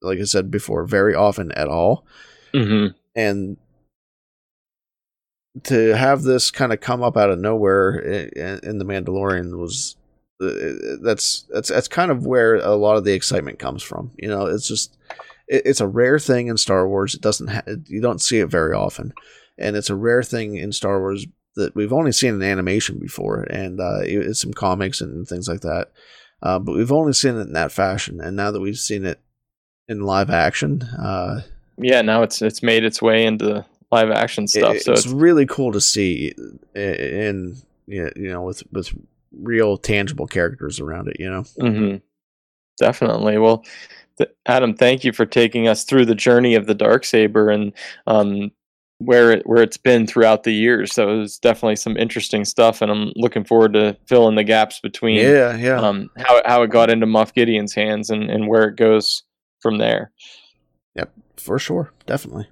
like I said before, very often at all. Mm-hmm. And to have this kind of come up out of nowhere in, in The Mandalorian was uh, that's that's that's kind of where a lot of the excitement comes from. You know, it's just it, it's a rare thing in Star Wars. It doesn't ha- you don't see it very often, and it's a rare thing in Star Wars that we've only seen in animation before, and uh, it's some comics and things like that. Uh, but we've only seen it in that fashion, and now that we've seen it in live action, uh, yeah, now it's it's made its way into live action stuff. It, so it's, it's really cool to see in, you know, with, with real tangible characters around it, you know? Mm-hmm. Definitely. Well, th- Adam, thank you for taking us through the journey of the Darksaber and, um, where it, where it's been throughout the years. So it was definitely some interesting stuff, and I'm looking forward to filling the gaps between yeah, yeah. Um, how, how it got into Moff Gideon's hands and, and where it goes from there. Yep, for sure. Definitely.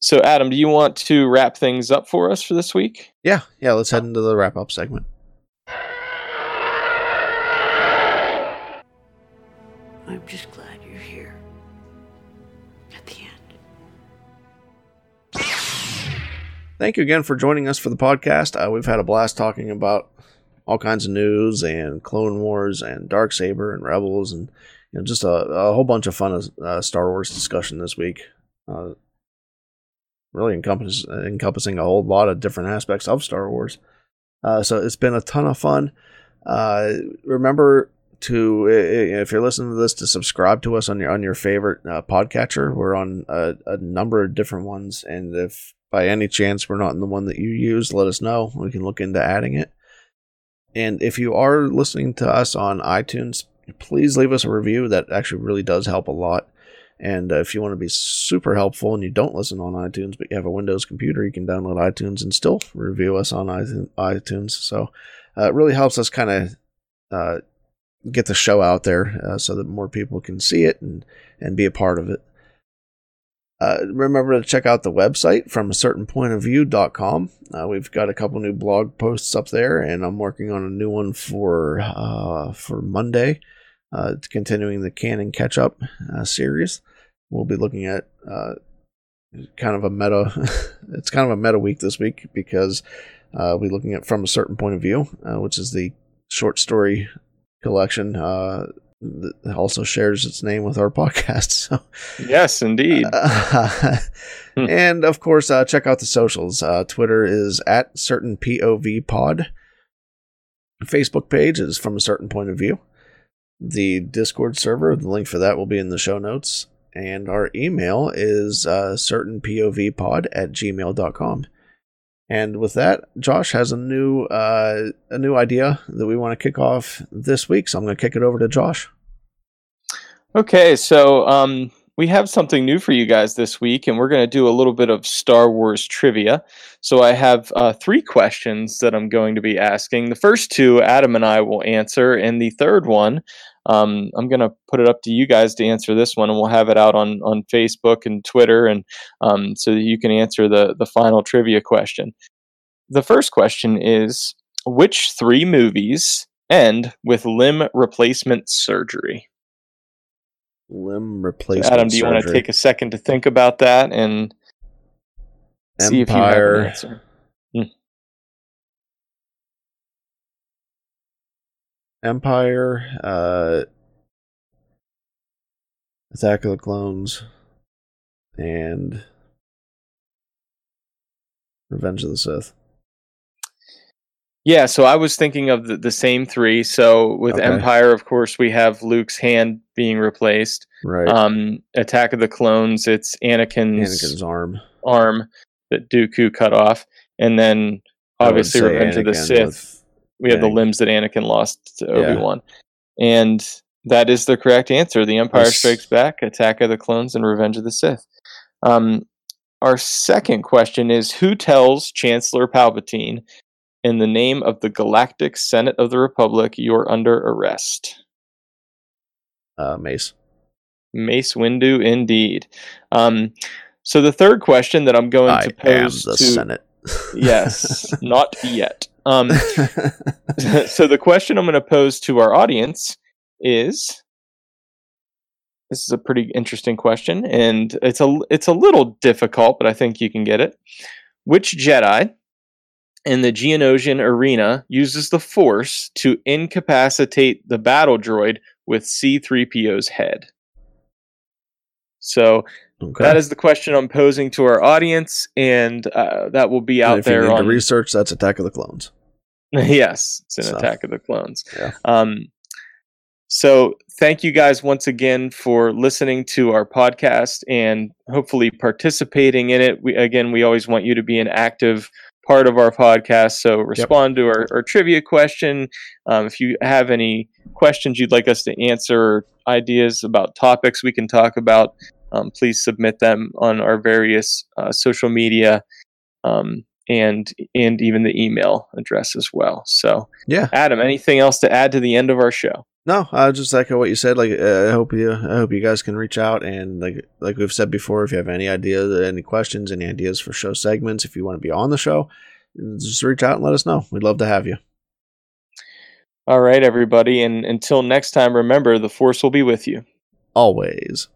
So, Adam, do you want to wrap things up for us for this week? Yeah, yeah, let's head into the wrap-up segment. I'm just glad you're here. At the end. Thank you again for joining us for the podcast. Uh, we've had a blast talking about all kinds of news and Clone Wars and Darksaber and Rebels and, you know, just a, a whole bunch of fun uh, Star Wars discussion this week. Uh Really encompass, encompassing a whole lot of different aspects of Star Wars. Uh, so it's been a ton of fun. Uh, remember to, if you're listening to this, to subscribe to us on your on your favorite uh, podcatcher. We're on a, a number of different ones, and if by any chance we're not in the one that you use, let us know. We can look into adding it. And if you are listening to us on iTunes, please leave us a review. That actually really does help a lot. And uh, if you want to be super helpful and you don't listen on iTunes, but you have a Windows computer, you can download iTunes and still review us on iTunes. So uh, it really helps us kind of uh, get the show out there uh, so that more people can see it and, and be a part of it. Uh, remember to check out the website, from a certain point of view dot com. Uh, we've got a couple new blog posts up there, and I'm working on a new one for uh, for Monday. Uh, continuing the Canon Catch-Up uh, series. We'll be looking at uh, kind of a meta... it's kind of a meta week this week because uh, we're looking at From a Certain Point of View, uh, which is the short story collection uh, that also shares its name with our podcast. So, yes, indeed. Uh, and, of course, uh, check out the socials. Uh, Twitter is at Certain P O V Pod. Facebook page is From a Certain Point of View. The Discord server, the link for that will be in the show notes. And our email is uh, certainpovpod at gmail dot com. And with that, Josh has a new uh, a new idea that we want to kick off this week. So I'm going to kick it over to Josh. Okay, so um, we have something new for you guys this week, and we're going to do a little bit of Star Wars trivia. So I have uh, three questions that I'm going to be asking. The first two, Adam and I will answer, and the third one, um, I'm going to put it up to you guys to answer this one, and we'll have it out on, on Facebook and Twitter, and um, so that you can answer the, the final trivia question. The first question is, which three movies end with limb replacement surgery? Limb replacement Adam, do you surgery. want to take a second to think about that and Empire. see if you have an answer? Hmm. Empire, uh, Attack of the Clones, and Revenge of the Sith. Yeah, so I was thinking of the, the same three. So with okay. Empire, of course, we have Luke's hand being replaced. Right. Um, Attack of the Clones, it's Anakin's, Anakin's arm arm that Dooku cut off. And then, obviously, Revenge Anakin of the Sith, we have Anakin. the limbs that Anakin lost to yeah. Obi-Wan. And that is the correct answer. The Empire yes. Strikes Back, Attack of the Clones, and Revenge of the Sith. Um, our second question is, who tells Chancellor Palpatine, in the name of the Galactic Senate of the Republic, you're under arrest? Uh, Mace. Mace Windu, indeed. Um, so the third question that I'm going I to pose am the to... Senate. Yes, not yet. Um, so the question I'm going to pose to our audience is... This is a pretty interesting question, and it's a, it's a little difficult, but I think you can get it. Which Jedi in the Geonosian arena uses the Force to incapacitate the battle droid with C three P O's head. So okay. That is the question I'm posing to our audience, and uh, that will be out if there. If you need on... to research, that's Attack of the Clones. Yes, it's an so. Attack of the Clones. Yeah. Um, so thank you guys once again for listening to our podcast and hopefully participating in it. We, again, we always want you to be an active part of our podcast, so respond yep. to our, our trivia question. Um, if you have any questions you'd like us to answer or ideas about topics we can talk about, um, please submit them on our various uh, social media um, and and even the email address as well. So, yeah, Adam, anything else to add to the end of our show? No, I just echo what you said. Like, uh, I hope you, I hope you guys can reach out, and like, like we've said before, if you have any ideas, any questions, any ideas for show segments, if you want to be on the show, just reach out and let us know. We'd love to have you. All right, everybody, and until next time, remember, the Force will be with you always.